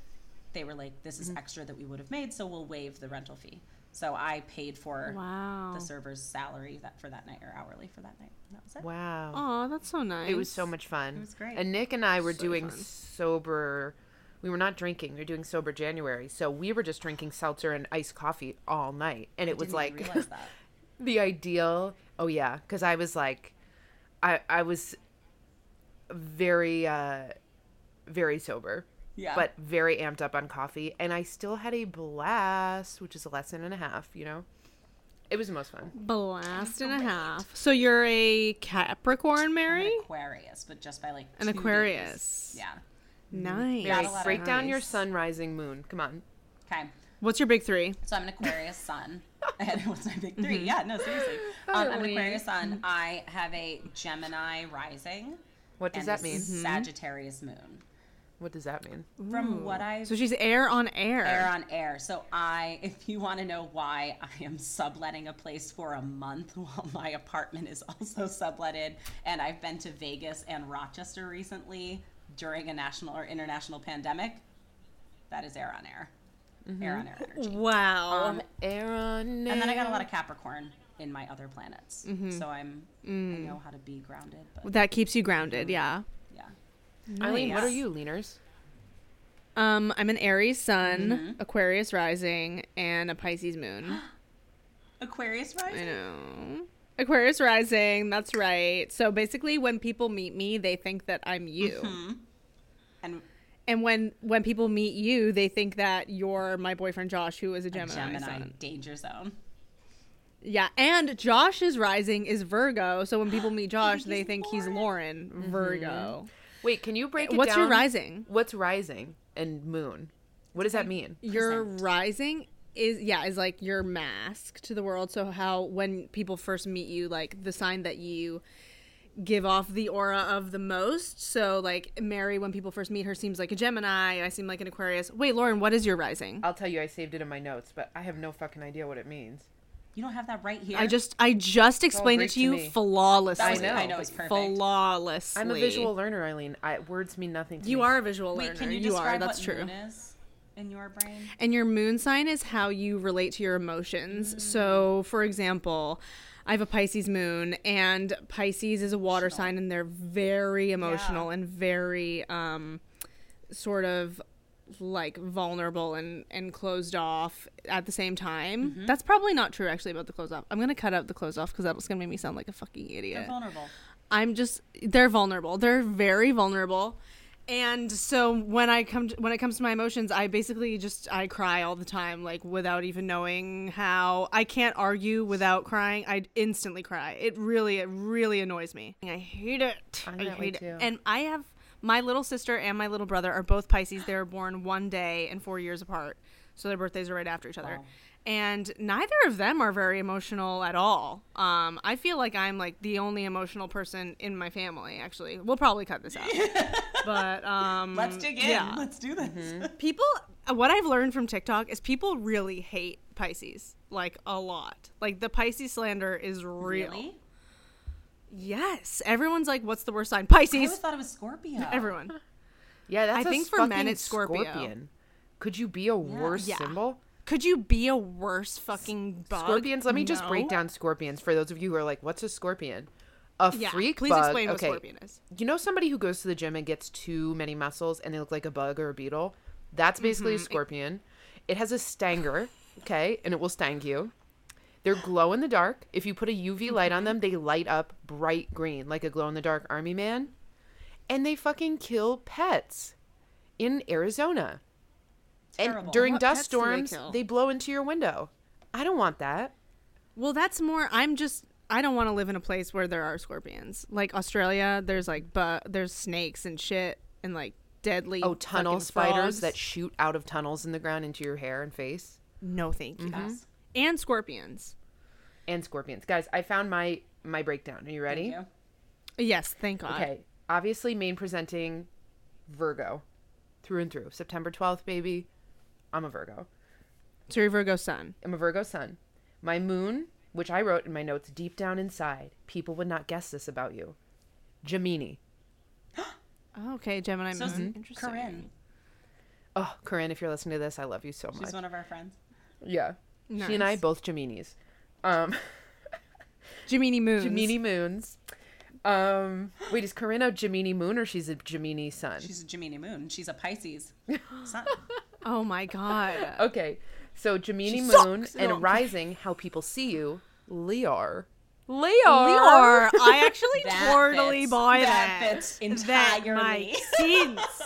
they were like, this is extra that we would have made, so we'll waive the rental fee. So I paid for the server's salary for that night, or hourly for that night. And that was it. Wow. Oh, that's so nice. It was so much fun. It was great. And Nick and I were doing sober. We were not drinking. We were doing sober January. So we were just drinking seltzer and iced coffee all night. And it was like the ideal. Oh, yeah. Because I was like, I was very, very sober. Yeah. But very amped up on coffee. And I still had a blast, which is a lesson and a half, It was the most fun. Blast and a half. So you're a Capricorn, Mary? I'm an Aquarius, but just by like an 2 Aquarius. Days. Yeah. Nice. Mary, break down your sun, rising, moon. Come on. Okay. What's your big three? So I'm an Aquarius sun. What's my big three? Mm-hmm. Yeah, no, seriously. I'm an Aquarius sun. I have a Gemini rising. What does that mean? Sagittarius moon. What does that mean? From what I... So she's air on air. Air on air. So if you want to know why I am subletting a place for a month while my apartment is also subletted, and I've been to Vegas and Rochester recently during a national or international pandemic, that is air on air. Mm-hmm. Air on air energy. Wow. Air on air. And then I got a lot of Capricorn in my other planets. Mm-hmm. So I know how to be grounded. But that keeps you grounded, yeah. Yeah. Nice. Eileen, what are you, leaners? I'm an Aries sun, Aquarius rising, and a Pisces moon. Aquarius rising? I know. Aquarius rising, that's right. So basically when people meet me, they think that I'm you. Mm-hmm. And when people meet you, they think that you're my boyfriend Josh, who is a Gemini sun. Danger zone. Yeah, and Josh's rising is Virgo, so when people meet Josh, they think he's Lauren, Virgo. Wait, can you break it down? What's your rising? What's rising and moon? What does that mean? Your rising is like your mask to the world. So how when people first meet you, like the sign that you give off the aura of the most. So like Mary, when people first meet her, seems like a Gemini. I seem like an Aquarius. Wait, Lauren, what is your rising? I'll tell you, I saved it in my notes, but I have no fucking idea what it means. You don't have that right here. I just explained it to you flawlessly. I know it's perfect. Flawlessly. I'm a visual learner, Eileen. Words mean nothing to me. You are a visual learner. Wait, can you describe what moon is in your brain? And your moon sign is how you relate to your emotions. Mm-hmm. So, for example, I have a Pisces moon, and Pisces is a water sign, and they're very emotional and very sort of like vulnerable and closed off at the same time. Mm-hmm. That's probably not true actually about the closed off. I'm gonna cut out the closed off because that's gonna make me sound like a fucking idiot. They're vulnerable. They're vulnerable. They're very vulnerable. And so when it comes to my emotions, I basically I cry all the time, like without even knowing how. I can't argue without crying. I instantly cry. It really annoys me. I hate it. I hate it too. And I have my little sister and my little brother are both Pisces. They were born one day and 4 years apart. So their birthdays are right after each other. Wow. And neither of them are very emotional at all. I feel like I'm like the only emotional person in my family, actually. We'll probably cut this out. But let's dig in. Yeah. Let's do this. Mm-hmm. People, what I've learned from TikTok is people really hate Pisces, like a lot. Like the Pisces slander is real. Really? Yes, everyone's like, "What's the worst sign?" Pisces. I always thought it was Scorpio. Everyone. Yeah, that's. I think for men it's Scorpion. Could you be a worse symbol? Could you be a worse fucking bug? Scorpions. Let me just break down scorpions for those of you who are like, "What's a scorpion?" A freak. Please bug. Explain what a scorpion is. You know somebody who goes to the gym and gets too many muscles and they look like a bug or a beetle? That's basically a scorpion. It has a stanger, okay, and it will sting you. They're glow in the dark. If you put a UV light on them, they light up bright green, like a glow in the dark army man. And they fucking kill pets in Arizona. Terrible. And during dust storms, they blow into your window. I don't want that. Well, that's more. I don't want to live in a place where there are scorpions. Like Australia, there's like, there's snakes and shit and like deadly. Oh, tunnel spiders that shoot out of tunnels in the ground into your hair and face. No, thank you. Mm-hmm. And scorpions. Guys, I found my breakdown. Are you ready? Thank you. Yes, thank God. Okay. Obviously, main presenting Virgo through and through. September 12th, baby. I'm a Virgo. So you're a Virgo sun. I'm a Virgo sun. My moon, which I wrote in my notes, deep down inside, people would not guess this about you. Gemini. Okay, Gemini moon. So interesting. Corinne. Oh, Corinne, if you're listening to this, I love you so much. She's one of our friends. Yeah. Nice. She and I both Geminis. Gemini moons. Gemini moons. Wait, is Corinne a Gemini moon or she's a Gemini sun? She's a Gemini moon. She's a Pisces sun. Oh my God. Okay. So Gemini moon sucks. And rising, how people see you, Leo. Leo. I actually totally buy that. That fits entirely. That makes sense.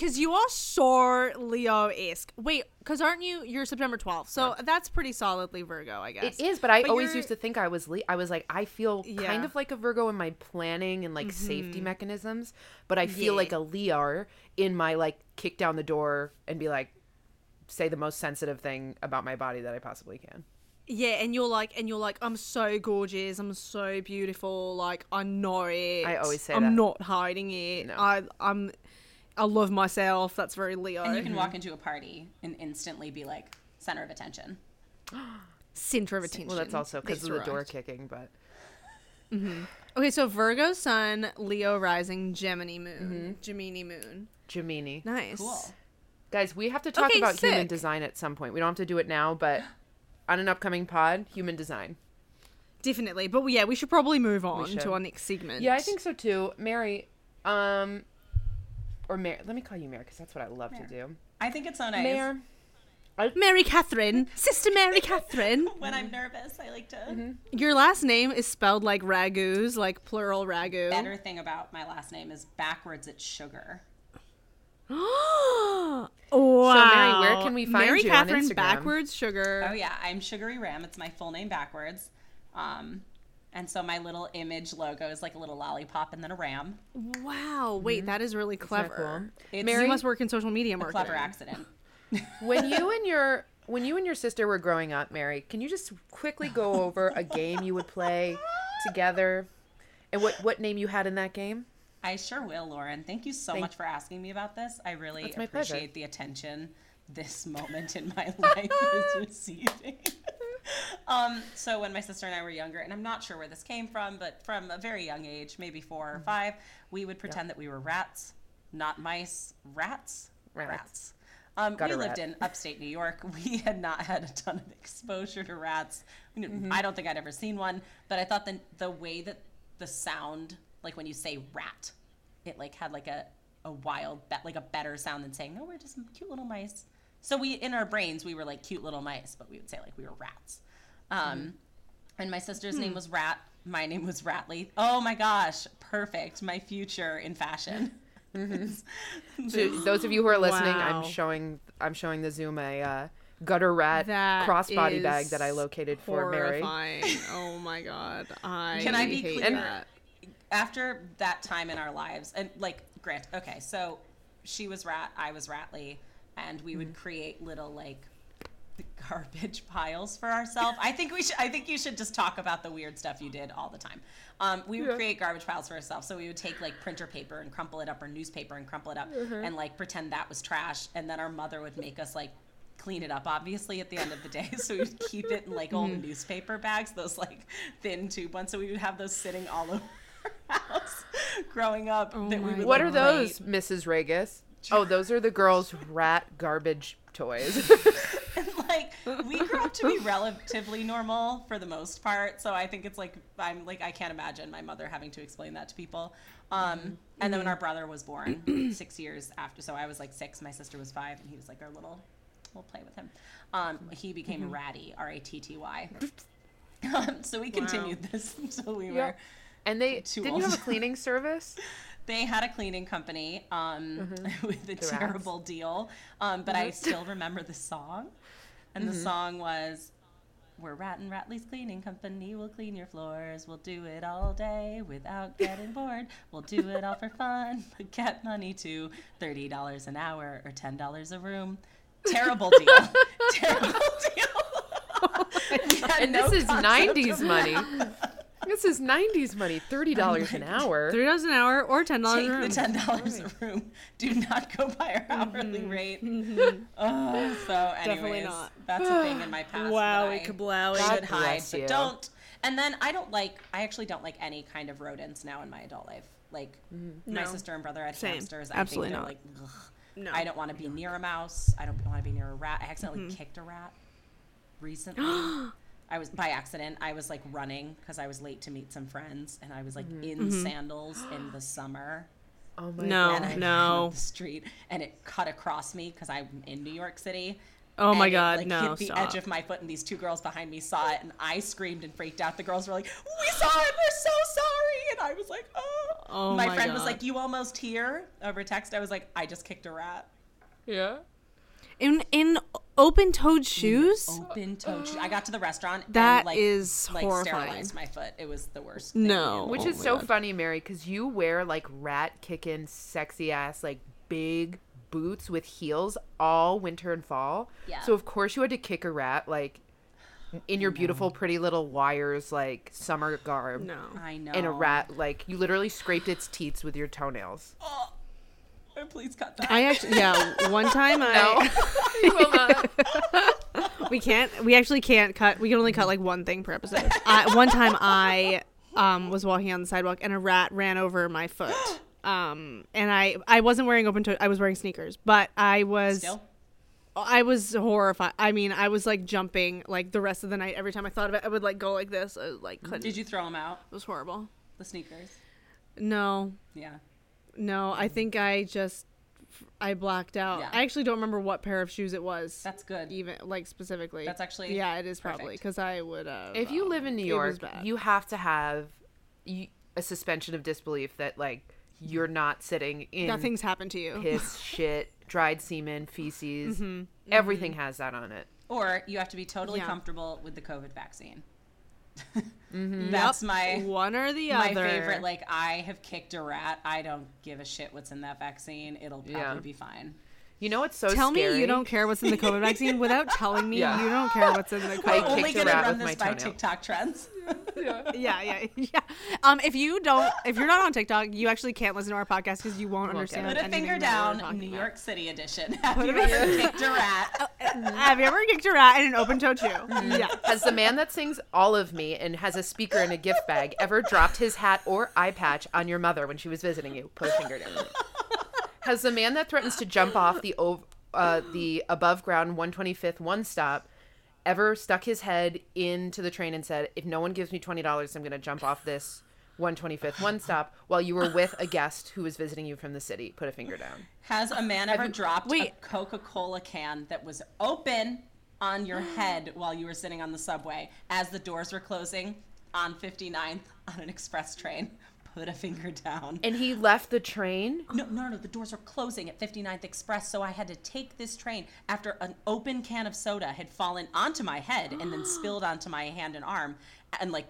Because you are so Leo-esque. Wait, because aren't you? You're September 12th. So yeah. That's pretty solidly Virgo, I guess. It is, but I always used to think I was I was like, I feel kind of like a Virgo in my planning and like safety mechanisms. But I feel like a Leo in my like kick down the door and be like, say the most sensitive thing about my body that I possibly can. Yeah, and you're like, I'm so gorgeous, I'm so beautiful, like I know it. I always say I'm not hiding it. No. I love myself. That's very Leo. And you can walk into a party and instantly be like center of attention. Well, that's also because of the door kicking, but okay, so Virgo sun, Leo rising, Gemini moon. Gemini. Nice. Cool. Guys, we have to talk about human design at some point. We don't have to do it now, but on an upcoming pod, human design. Definitely. But we should probably move on to our next segment. Yeah, I think so too. Mary, let me call you Mary because that's what I love to do. I think it's so nice. Mary Catherine. Sister Mary Catherine. When I'm nervous, I like to. Your last name is spelled like ragus, like plural ragu. The better thing about my last name is backwards it's sugar. Oh wow. So Mary, where can we find you on Instagram? Mary Catherine backwards sugar. Oh yeah, I'm Sugary Ram. It's my full name backwards. And so my little image logo is like a little lollipop and then a ram. Wow. Wait, that is really clever. Cool? Mary, you must work in social media marketing. Clever accident. When you and your sister were growing up, Mary, can you just quickly go over a game you would play together and what name you had in that game? I sure will, Lauren. Thank you so much for asking me about this. I really appreciate the attention this moment in my life is receiving. So when my sister and I were younger, and I'm not sure where this came from, but from a very young age, maybe 4 or 5, we would pretend that we were rats, not mice. Rats. We lived in upstate New York. We had not had a ton of exposure to rats. I don't think I'd ever seen one, but I thought the way that the sound, like when you say rat, it like had like a wild, like a better sound than saying, no, we're just cute little mice. So we, in our brains, we were like cute little mice, but we would say like we were rats. And my sister's name was Rat. My name was Ratley. Oh my gosh. Perfect. My future in fashion. So those of you who are listening, wow. I'm showing the Zoom a gutter rat crossbody bag that I located horrifying. For Mary. Oh my God. Can I be clear? After that time in our lives, and like, so she was Rat, I was Ratley, and we would create little like garbage piles for ourselves. I think you should just talk about the weird stuff you did all the time. We would create garbage piles for ourselves. So we would take like printer paper and crumple it up or newspaper and crumple it up and like pretend that was trash. And then our mother would make us like clean it up, obviously, at the end of the day. So we would keep it in like old newspaper bags, those like thin tube ones. So we would have those sitting all over our house growing up. Oh that we would, what like, are those, write. Mrs. Ragus? Oh, those are the girls' rat garbage toys. And like we grew up to be relatively normal for the most part, so I think it's like I can't imagine my mother having to explain that to people. And then when our brother was born 6 years after, so I was like 6, my sister was 5, and he was like our little, we'll play with him. He became Ratty, R-A-T-T-Y. So we continued this until we were. And they didn't old. You have a cleaning service? They had a cleaning company with a terrible deal, but I still remember the song. And the song was, we're Rat and Ratley's cleaning company. We'll clean your floors. We'll do it all day without getting bored. We'll do it all for fun, but get money too. $30 an hour or $10 a room. Terrible deal. And no, this is 90s money. This is 90s money, $30 an hour. $30 an hour or $10 a room. Take the $10 a room. Do not go by our hourly rate. So anyways, that's a thing in my past. Wow, we could blow it. Should hide, but don't. And then I actually don't like any kind of rodents now in my adult life. Like my sister and brother had hamsters. Absolutely I think they're not. Like, no. I don't want to be near a mouse. I don't want to be near a rat. I accidentally kicked a rat recently. I was, by accident, I was like running because I was late to meet some friends, and I was like in sandals in the summer. Oh my God. And I ran up the street, and it cut across me because I'm in New York City, Oh my God, no, stop. It hit the edge of my foot, and these two girls behind me saw it, and I screamed and freaked out. The girls were like, we saw it, we're so sorry. And I was like, oh. My friend was like, you almost here? Over text. I was like, I just kicked a rat. Yeah. In open-toed shoes? Open-toed shoes. I got to the restaurant that and, horrifying. Sterilized my foot. It was the worst thing. No. Which is so funny, Mary, because you wear, rat-kicking, sexy-ass, big boots with heels all winter and fall. Yeah. So, of course, you had to kick a rat, in your beautiful Pretty Little Liars, summer garb. No. I know. And a rat, you literally scraped its teats with your toenails. Oh. Please cut that. I actually, one time you will not. We actually can't cut. We can only cut one thing per episode. One time I was walking on the sidewalk and a rat ran over my foot. And I wasn't wearing open-toed. I was wearing sneakers, but I was. Still? I was horrified. I mean, I was jumping the rest of the night. Every time I thought of it, I would go like this. I, couldn't. Did you throw them out? It was horrible. The sneakers. No. Yeah. No, I think I blacked out. Yeah. I actually don't remember what pair of shoes it was. That's good. Even specifically. That's actually it is perfect. Probably because I would. If you live in New York, you have to have a suspension of disbelief that you're not sitting in. Nothing's happened to you. Piss, shit, dried semen, feces, mm-hmm. everything has that on it. Or you have to be totally comfortable with the COVID vaccine. Mm-hmm. That's my one or the other. My favorite, I have kicked a rat. I don't give a shit what's in that vaccine. It'll probably be fine. You know what's so scary? Tell me you don't care what's in the COVID vaccine without telling me you don't care what's in the COVID vaccine. We're only going to run this by TikTok trends. Yeah. If you're not on TikTok, you actually can't listen to our podcast because you won't understand. Put a finger down, New York City edition. Have you ever kicked a rat? Have you ever kicked a rat in an open-toed shoe? Yeah. Has the man that sings All of Me and has a speaker in a gift bag ever dropped his hat or eye patch on your mother when she was visiting you? Put a finger down. Has the man that threatens to jump off the above ground 125th one stop ever stuck his head into the train and said, if no one gives me $20, I'm going to jump off this 125th one stop while you were with a guest who was visiting you from the city? Put a finger down. Has a man ever dropped a Coca-Cola can that was open on your head while you were sitting on the subway as the doors were closing on 59th on an express train? Put a finger down. And he left the train? No. The doors were closing at 59th Express, so I had to take this train after an open can of soda had fallen onto my head and then spilled onto my hand and arm and, the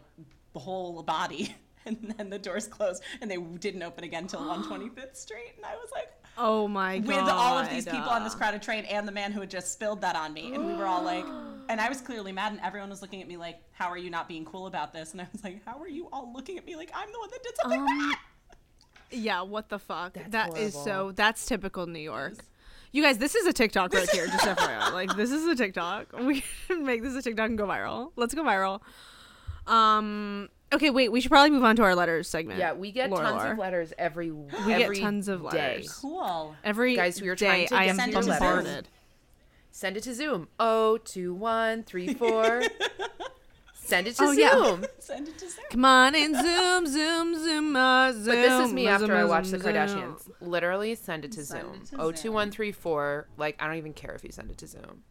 whole body. And then the doors closed, and they didn't open again until 125th Street. And I was like, oh, my God. With all of these people on this crowded train and the man who had just spilled that on me. And we were all like... And I was clearly mad, and everyone was looking at me like, how are you not being cool about this? And I was like, how are you all looking at me like I'm the one that did something bad? Yeah, what the fuck? That's typical New York. You guys, this is a TikTok right here, just FYI. This is a TikTok. We can make this a TikTok and go viral. Let's go viral. Okay, wait, we should probably move on to our letters segment. Yeah, we get tons of letters every week. We get tons of letters. Day. Cool. Every guys, we are day trying to I am bombarded. Letters. Send it to Zoom. 02134. Send it to Zoom. Send it to Zoom. Come on and Zoom. Zoom. But this is me after I watch The Kardashians. Zoom. Literally send it to Zoom. 02134. I don't even care if you send it to Zoom.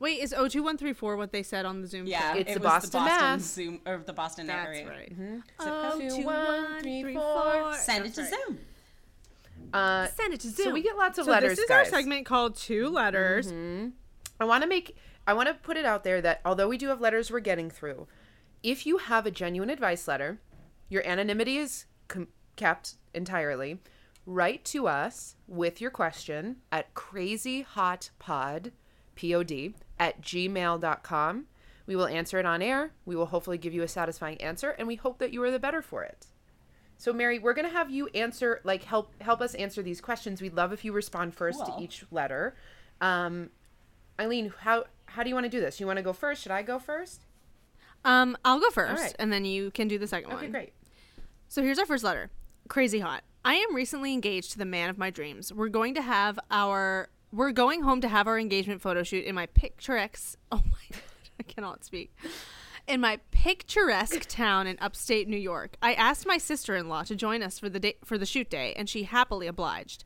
Wait, is 02134 what they said on the Zoom? Yeah, it's the Boston Mass. Zoom or the Boston area. That's right. Mm-hmm. 02134. Send it to Zoom. Send it to Zoom. So we get lots of letters, this is guys. Our segment called Two Letters. Mm-hmm. I want to put it out there that although we do have letters we're getting through, if you have a genuine advice letter, your anonymity is kept entirely. Write to us with your question at crazyhotpod, P-O-D, @gmail.com. We will answer it on air. We will hopefully give you a satisfying answer, and we hope that you are the better for it. So, Mary, we're going to have you answer, help us answer these questions. We'd love if you respond first to each letter. Eileen, how do you want to do this? You want to go first? Should I go first? I'll go first, and then you can do the second one. Okay, great. So here's our first letter. Crazy hot. I am recently engaged to the man of my dreams. We're going home to have our engagement photo shoot in my picturesque. Oh, my God. I cannot speak. In my picturesque town in upstate New York, I asked my sister-in-law to join us for the shoot day, and she happily obliged.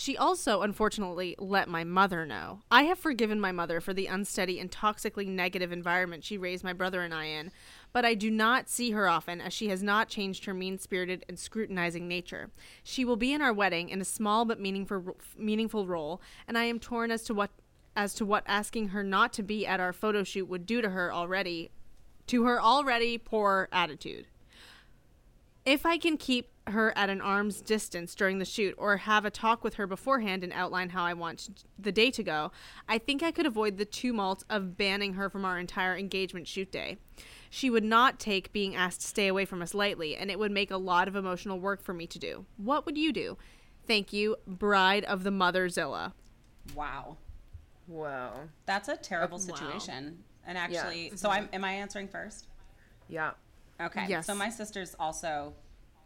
She also, unfortunately, let my mother know. I have forgiven my mother for the unsteady and toxically negative environment she raised my brother and I in, but I do not see her often as she has not changed her mean-spirited and scrutinizing nature. She will be in our wedding in a small but meaningful role, and I am torn as to what asking her not to be at our photo shoot would do to her already poor attitude. If I can keep her at an arm's distance during the shoot or have a talk with her beforehand and outline how I want the day to go, I think I could avoid the tumult of banning her from our entire engagement shoot day. She would not take being asked to stay away from us lightly, and it would make a lot of emotional work for me to do. What would you do? Thank you, Bride of the Motherzilla. Wow. Whoa. That's a terrible situation. Wow. And actually, yeah. So am I answering first? Yeah. Okay. Yes. So my sister's also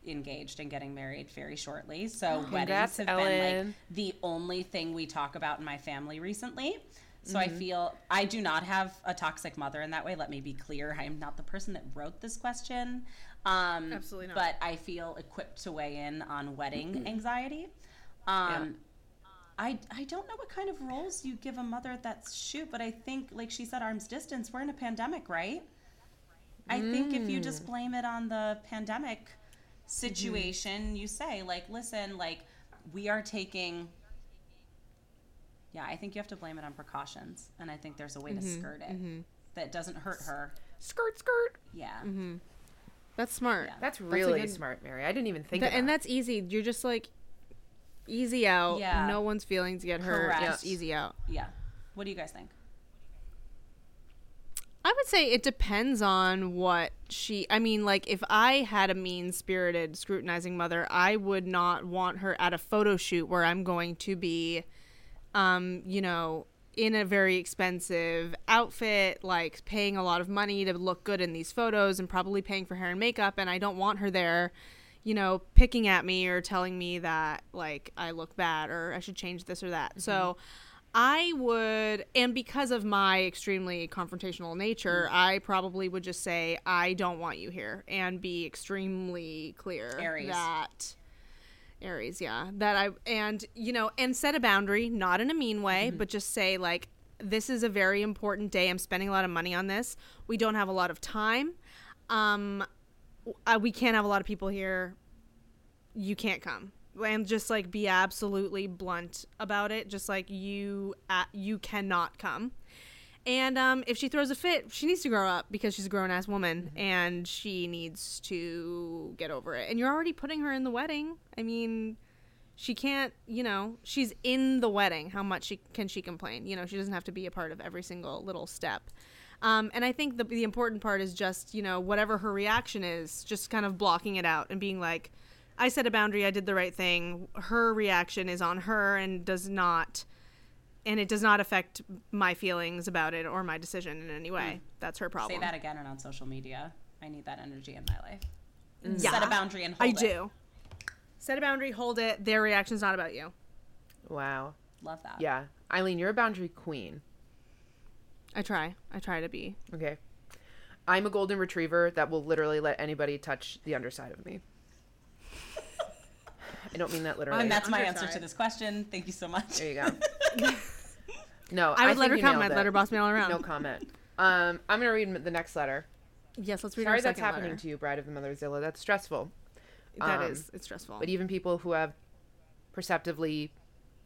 engaged and getting married very shortly. So weddings have been like the only thing we talk about in my family recently. So I feel I do not have a toxic mother in that way. Let me be clear. I am not the person that wrote this question. Absolutely not. But I feel equipped to weigh in on wedding anxiety. I don't know what kind of roles you give a mother at that shoot, but I think, like she said, arm's distance, we're in a pandemic, right? I think if you just blame it on the pandemic situation, you say, like, listen, like, we are taking... Yeah, I think you have to blame it on precautions, and I think there's a way to skirt it that doesn't hurt her. Skirt. Yeah. That's smart. Yeah. That's really smart, Mary. I didn't even think about it. And that's easy. You're just like... Easy out. Yeah. No one's feelings get hurt. Just easy out. Yeah. What do you guys think? I would say it depends on what if I had a mean-spirited, scrutinizing mother, I would not want her at a photo shoot where I'm going to be, in a very expensive outfit, like paying a lot of money to look good in these photos and probably paying for hair and makeup. And I don't want her there, picking at me or telling me that, like, I look bad or I should change this or that. So I would, and because of my extremely confrontational nature, I probably would just say, I don't want you here, and be extremely clear that set a boundary, not in a mean way, but just say, like, this is a very important day. I'm spending a lot of money on this. We don't have a lot of time. We can't have a lot of people here. You can't come. And just, like, be absolutely blunt about it. Just, like, you cannot come. And if she throws a fit, she needs to grow up, because she's a grown-ass woman, and she needs to get over it. And you're already putting her in the wedding. I mean, she can't, she's in the wedding. How much can she complain? She doesn't have to be a part of every single little step. And I think the important part is just, whatever her reaction is, just kind of blocking it out and being like, I set a boundary, I did the right thing. Her reaction is on her and does not affect my feelings about it or my decision in any way. That's her problem. Say that again and on social media. I need that energy in my life. Yeah. Set a boundary and hold it. I do. Set a boundary, hold it. Their reaction's not about you. Wow. Love that. Yeah. Eileen, you're a boundary queen. I try to be. Okay. I'm a golden retriever that will literally let anybody touch the underside of me. I don't mean that literally. And that's my answer to this question. Thank you so much. There you go. No, I would let her comment. Let her boss me all around. No comment. I'm going to read the next letter. Yes, let's read our second letter. Sorry that's happening to you, Bride of the Motherzilla. That's stressful. That is. It's stressful. But even people who have perceptively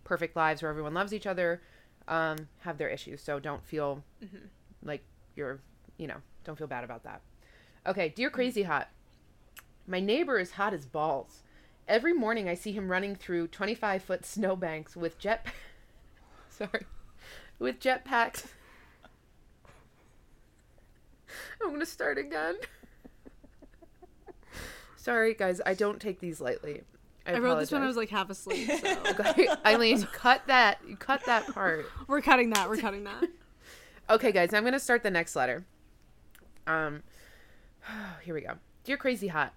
perfect lives where everyone loves each other have their issues, so don't feel like you're, don't feel bad about that. Okay, dear Crazy Hot, my neighbor is hot as balls. Every morning I see him running through 25-foot snowbanks with jetpacks. I'm gonna start again. Sorry, guys, I don't take these lightly. I wrote this when I was like half asleep. So. Okay, Eileen, cut that part. We're cutting that. Okay, guys, I'm going to start the next letter. Here we go. Dear Crazy Hot,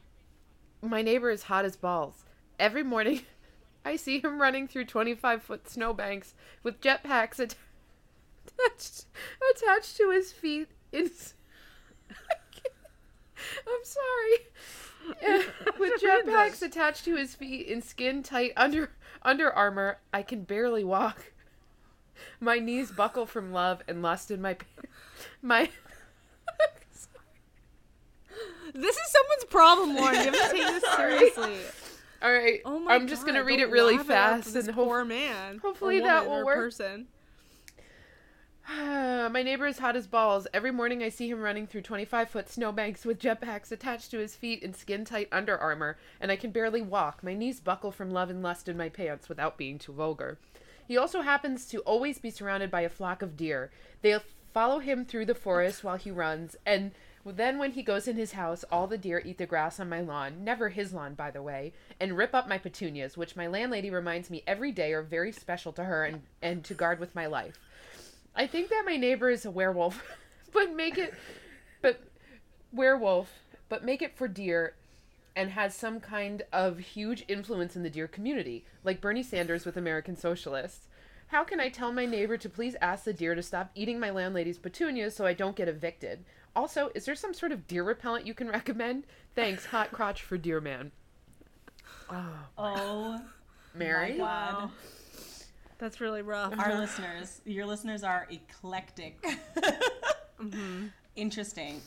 my neighbor is hot as balls. Every morning, I see him running through 25-foot snowbanks with jetpacks attached to his feet. I'm sorry. With jetpacks attached to his feet in skin-tight under Under Armour, I can barely walk. My knees buckle from love and lust in my pants. This is someone's problem, Lauren. You have to take this seriously. All right. Oh my God. I'm just going to read it really fast. And poor man. Hopefully that will work. Person. My neighbor is hot as balls. Every morning I see him running through 25-foot snowbanks with jetpacks attached to his feet and skin-tight Under Armour, and I can barely walk. My knees buckle from love and lust in my pants without being too vulgar. He also happens to always be surrounded by a flock of deer. They follow him through the forest while he runs, and then when he goes in his house, all the deer eat the grass on my lawn, never his lawn, by the way, and rip up my petunias, which my landlady reminds me every day are very special to her and to guard with my life. I think that my neighbor is a werewolf, but make it for deer, and has some kind of huge influence in the deer community, like Bernie Sanders with American Socialists. How can I tell my neighbor to please ask the deer to stop eating my landlady's petunias so I don't get evicted? Also, is there some sort of deer repellent you can recommend? Thanks, hot crotch for deer man. Oh Mary. Wow. That's really rough. Our listeners, your listeners are eclectic. Mm-hmm. Interesting.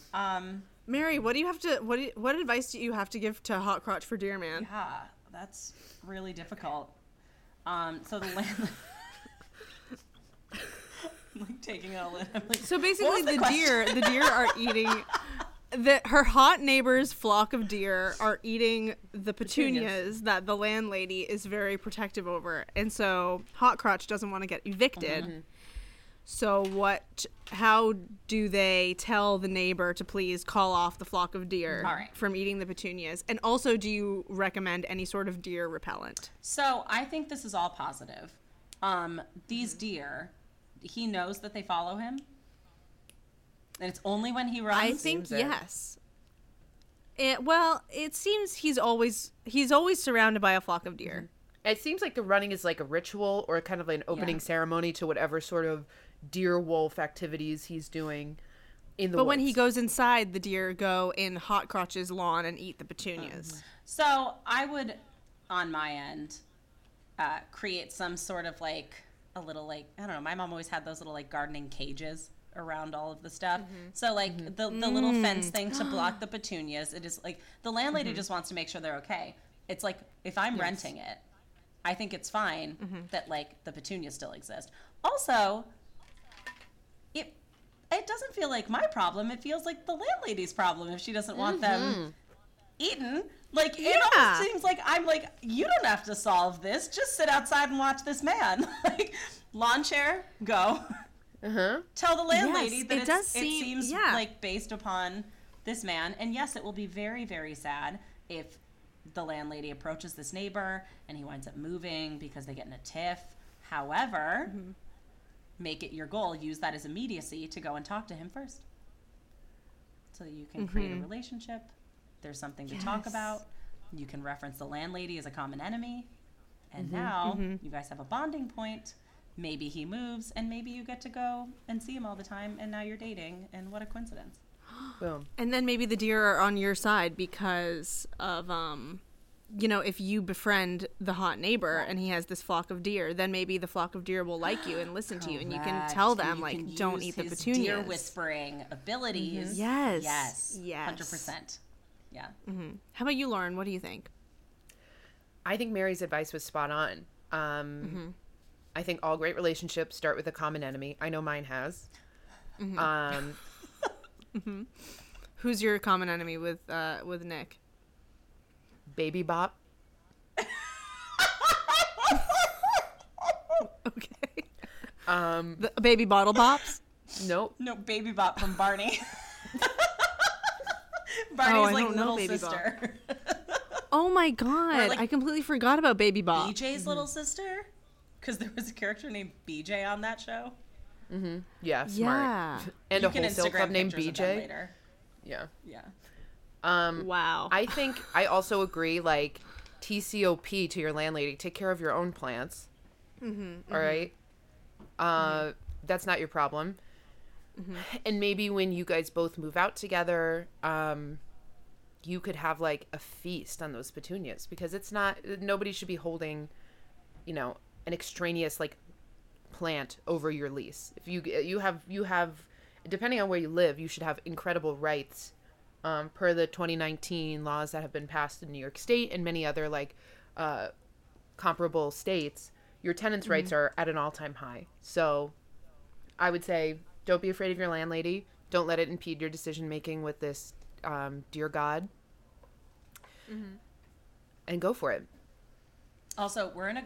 Mary, what advice do you have to give to hot crotch for deer man? Yeah, that's really difficult. So the landlady So basically the deer are eating her hot neighbor's flock of deer are eating the petunias that the landlady is very protective over, and so hot crotch doesn't want to get evicted. Mm-hmm. So how do they tell the neighbor to please call off the flock of deer from eating the petunias? And also, do you recommend any sort of deer repellent? So I think this is all positive. These deer, he knows that they follow him, and it's only when he runs. I think yes. It seems he's always surrounded by a flock of deer. It seems like the running is like a ritual or kind of like an opening ceremony to whatever sort of deer wolf activities he's doing in the woods. But when he goes inside, the deer go in hot crotch's lawn and eat the petunias. So I would, on my end, create some sort of like a little, like, I don't know, my mom always had those little like gardening cages around all of the stuff. Mm-hmm. So like the little fence thing to block the petunias. It is like the landlady just wants to make sure they're okay. It's like, if I'm renting it, I think it's fine that like the petunias still exist. Also, it doesn't feel like my problem. It feels like the landlady's problem if she doesn't want them eaten. Like, it almost seems like I'm like, you don't have to solve this. Just sit outside and watch this man. Like, lawn chair, go. Uh-huh. Tell the landlady that it seems like based upon this man. And yes, it will be very, very sad if the landlady approaches this neighbor and he winds up moving because they get in a tiff. However, make it your goal. Use that as immediacy to go and talk to him first so that you can create a relationship. There's something to talk about. You can reference the landlady as a common enemy. And now you guys have a bonding point. Maybe he moves, and maybe you get to go and see him all the time, and now you're dating, and what a coincidence. Boom. And then maybe the deer are on your side because of, you know, if you befriend the hot neighbor and he has this flock of deer, then maybe the flock of deer will like you and listen to you, and you can tell them, like, don't eat the petunias. Deer whispering abilities. Mm-hmm. Yes. 100%. Yeah. Mm-hmm. How about you, Lauren? What do you think? I think Mary's advice was spot on. I think all great relationships start with a common enemy. I know mine has. Who's your common enemy with Nick? Baby Bop. Okay. The baby bottle bops? Nope. No, Baby Bop from Barney. Barney's little baby sister. Oh my God. Like, I completely forgot about Baby Bop. BJ's little sister? Because there was a character named BJ on that show. Mm-hmm. Yeah, smart. Yeah. And you a wholesale club named BJ. Later. Yeah. Yeah. Wow. I think I also agree, like, TCOP to your landlady. Take care of your own plants. Mm-hmm. All right? That's not your problem. Mm-hmm. And maybe when you guys both move out together, you could have, like, a feast on those petunias. Because nobody should be holding you know, an extraneous like plant over your lease. If you have depending on where you live, you should have incredible rights per the 2019 laws that have been passed in New York State and many other like comparable states. Your tenants' mm-hmm. rights are at an all-time high. So I would say don't be afraid of your landlady. Don't let it impede your decision-making with this dear God. Mm-hmm. And go for it. Also, we're in a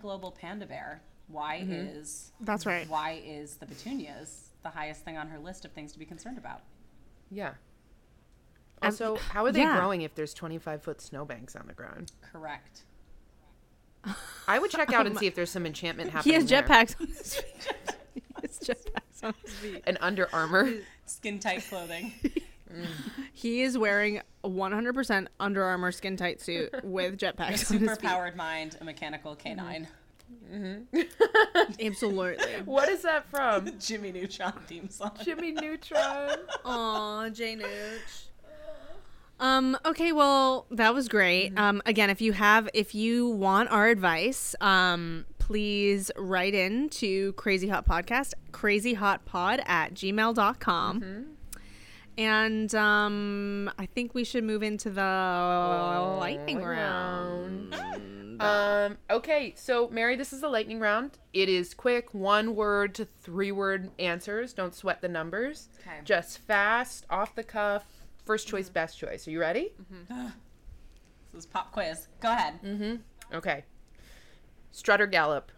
global panda bear. Why mm-hmm. is... That's right. Why is the petunias the highest thing on her list of things to be concerned about? Yeah. Also, how are they growing if there's 25-foot snowbanks on the ground? Correct. I would check out and see if there's some enchantment happening. He has jetpacks on his feet. And Under Armour. Skin-tight clothing. Mm. He is wearing a 100% Under Armour skin-tight suit with jetpacks. A super-powered mind, a mechanical canine. Mm-hmm. Absolutely. What is that from? The Jimmy Neutron theme song. Jimmy Neutron. Aw, J. Nooch. Okay, well, that was great. Mm-hmm. Again, if you want our advice, please write in to crazyhotpod@gmail.com. Mm-hmm. And I think we should move into the lightning round. Okay, so Mary, this is the lightning round. It is quick, 1-word to 3-word answers. Don't sweat the numbers. Okay. Just fast, off the cuff. First choice, mm-hmm. best choice. Are you ready? Mm-hmm. This is pop quiz. Go ahead. Mm-hmm. Okay. Strut or gallop?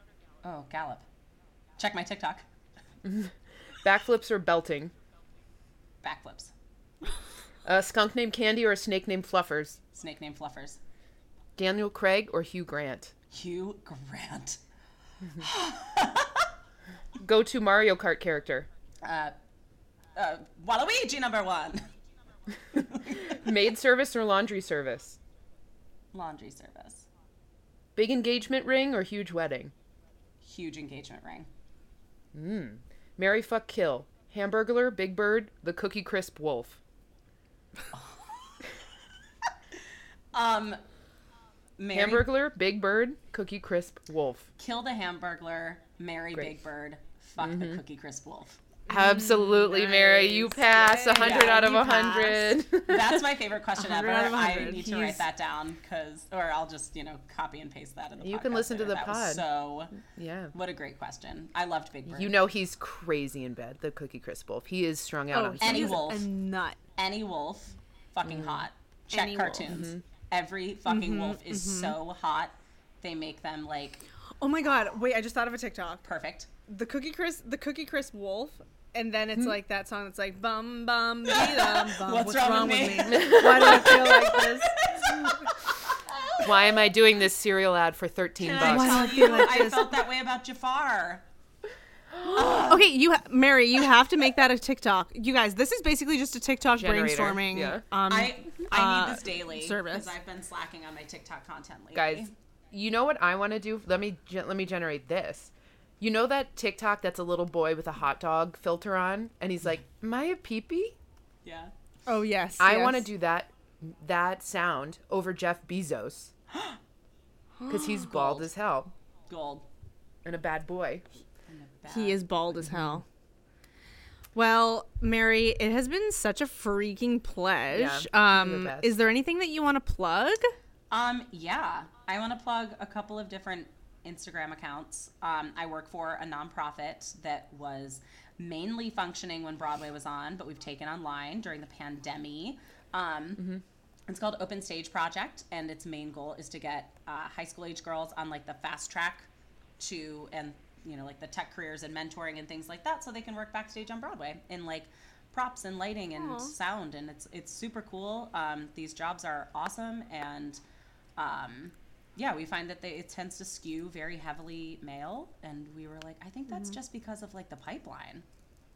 Oh, gallop. Check my TikTok. Backflips or belting? Backflips. A skunk named Candy or a snake named Fluffers? Snake named Fluffers. Daniel Craig or Hugh Grant? Hugh Grant. Go-to Mario Kart character? Waluigi number one. Maid service or laundry service? Laundry service. Big engagement ring or huge wedding? Huge engagement ring. Marry, fuck, kill. Hamburglar, Big Bird, the Cookie Crisp Wolf. Marry... Hamburglar, Big Bird, Cookie Crisp Wolf. Kill the Hamburglar, marry Big Bird, fuck mm-hmm. the Cookie Crisp Wolf. Absolutely, nice. Mary. You pass 100 out of 100. That's my favorite question ever. I need to write that down or I'll just, copy and paste that in the podcast. You can listen to the pod. So, yeah. What a great question. I loved Big Bird. You know he's crazy in bed, the Cookie Crisp Wolf. He is strung out on any wolf. A nut. Any wolf, fucking hot. Check any cartoons. Mm-hmm. Every fucking wolf is so hot. They make them like Oh my god, wait, I just thought of a TikTok. Perfect. The Cookie Crisp Wolf. And then it's like that song that's like, bum, bum, bee, dum, bum. What's wrong with me? Why do I feel like this? Why am I doing this cereal ad for $13? I felt that way about Jafar. Okay, Mary, you have to make that a TikTok. You guys, this is basically just a TikTok generator. Brainstorming. Yeah. I need this daily service. Because I've been slacking on my TikTok content lately. Guys, you know what I want to do? Let me generate this. You know that TikTok that's a little boy with a hot dog filter on, and he's like, "Am I a peepee?" Yeah. Oh yes. I want to do that sound over Jeff Bezos, because he's bald as hell. Gold. And a bad boy. He is bald as hell. Well, Mary, it has been such a freaking pleasure. Yeah, is there anything that you want to plug? Yeah, I want to plug a couple of different Instagram accounts. I work for a nonprofit that was mainly functioning when Broadway was on, but we've taken online during the pandemic. It's called Open Stage Project, and its main goal is to get high school age girls on like the fast track to like the tech careers and mentoring and things like that, so they can work backstage on Broadway in like props and lighting and sound, and it's super cool. These jobs are awesome, and yeah, we find that it tends to skew very heavily male, and we were like, I think that's just because of like the pipeline.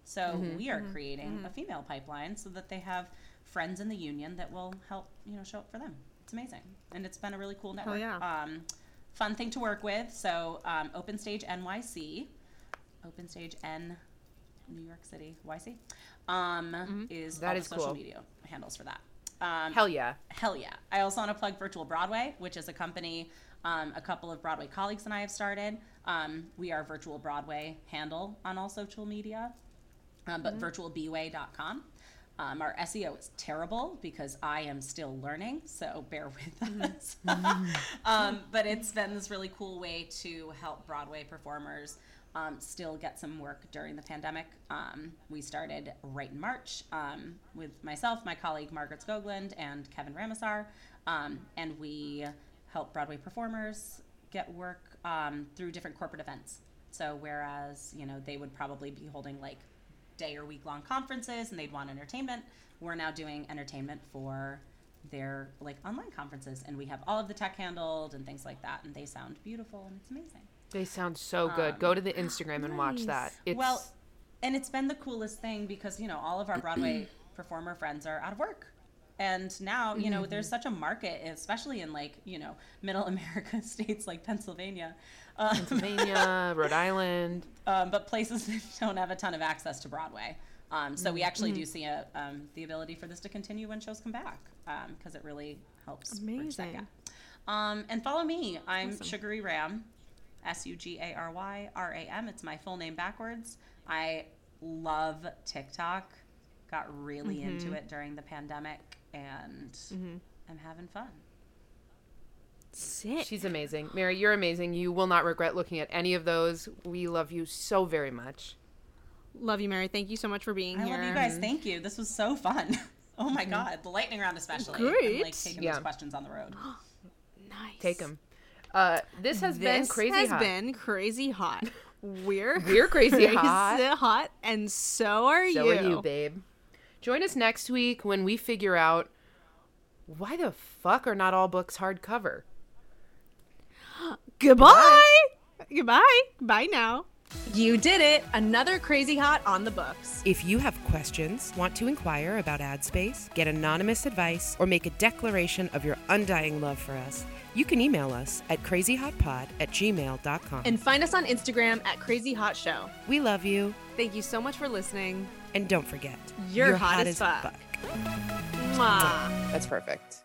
So we are creating a female pipeline so that they have friends in the union that will help, show up for them. It's amazing, and it's been a really cool network. Oh, yeah. Fun thing to work with. So Open Stage NYC, Open Stage N, New York City YC, is that all is the social media handles for that. Hell yeah. I also want to plug Virtual Broadway, which is a company A couple of Broadway colleagues and I have started. We are Virtual Broadway handle on all social media, but virtualbway.com. Our SEO is terrible because I am still learning, so bear with us. But it's been this really cool way to help Broadway performers still get some work during the pandemic. We started right in March with myself, my colleague Margaret Skoglund, and Kevin Ramasar, and we help Broadway performers get work through different corporate events. So whereas, you know, they would probably be holding like day or week long conferences and they'd want entertainment, we're now doing entertainment for their like online conferences, and we have all of the tech handled and things like that, and they sound beautiful and it's amazing. They sound so good. Go to the Instagram and watch that. And it's been the coolest thing because, you know, all of our Broadway performer friends are out of work. And now, you know, there's such a market, especially in like, you know, middle America states like Pennsylvania. Rhode Island. But places that don't have a ton of access to Broadway. So we actually do see the ability for this to continue when shows come back, because it really helps. Amazing. And follow me. I'm awesome. Sugary Ram. SugarayRam. It's my full name backwards. I love TikTok. Got really into it during the pandemic, and I'm having fun. Sick. She's amazing. Mary, you're amazing. You will not regret looking at any of those. We love you so very much. Love you, Mary. Thank you so much for being here. I love you guys. Thank you. This was so fun. Oh, my God. The lightning round especially. Great. I'm, like, taking those questions on the road. Nice. Take them. This has been crazy hot. We're crazy hot, and so are you. So are you, babe. Join us next week when we figure out why the fuck are not all books hardcover. Goodbye. Bye now. You did it. Another Crazy Hot on the books. If you have questions, want to inquire about ad space, get anonymous advice, or make a declaration of your undying love for us, you can email us at crazyhotpod@gmail.com. And find us on Instagram at @crazyhotshow. We love you. Thank you so much for listening. And don't forget, you're hot as fuck. Mwah. That's perfect.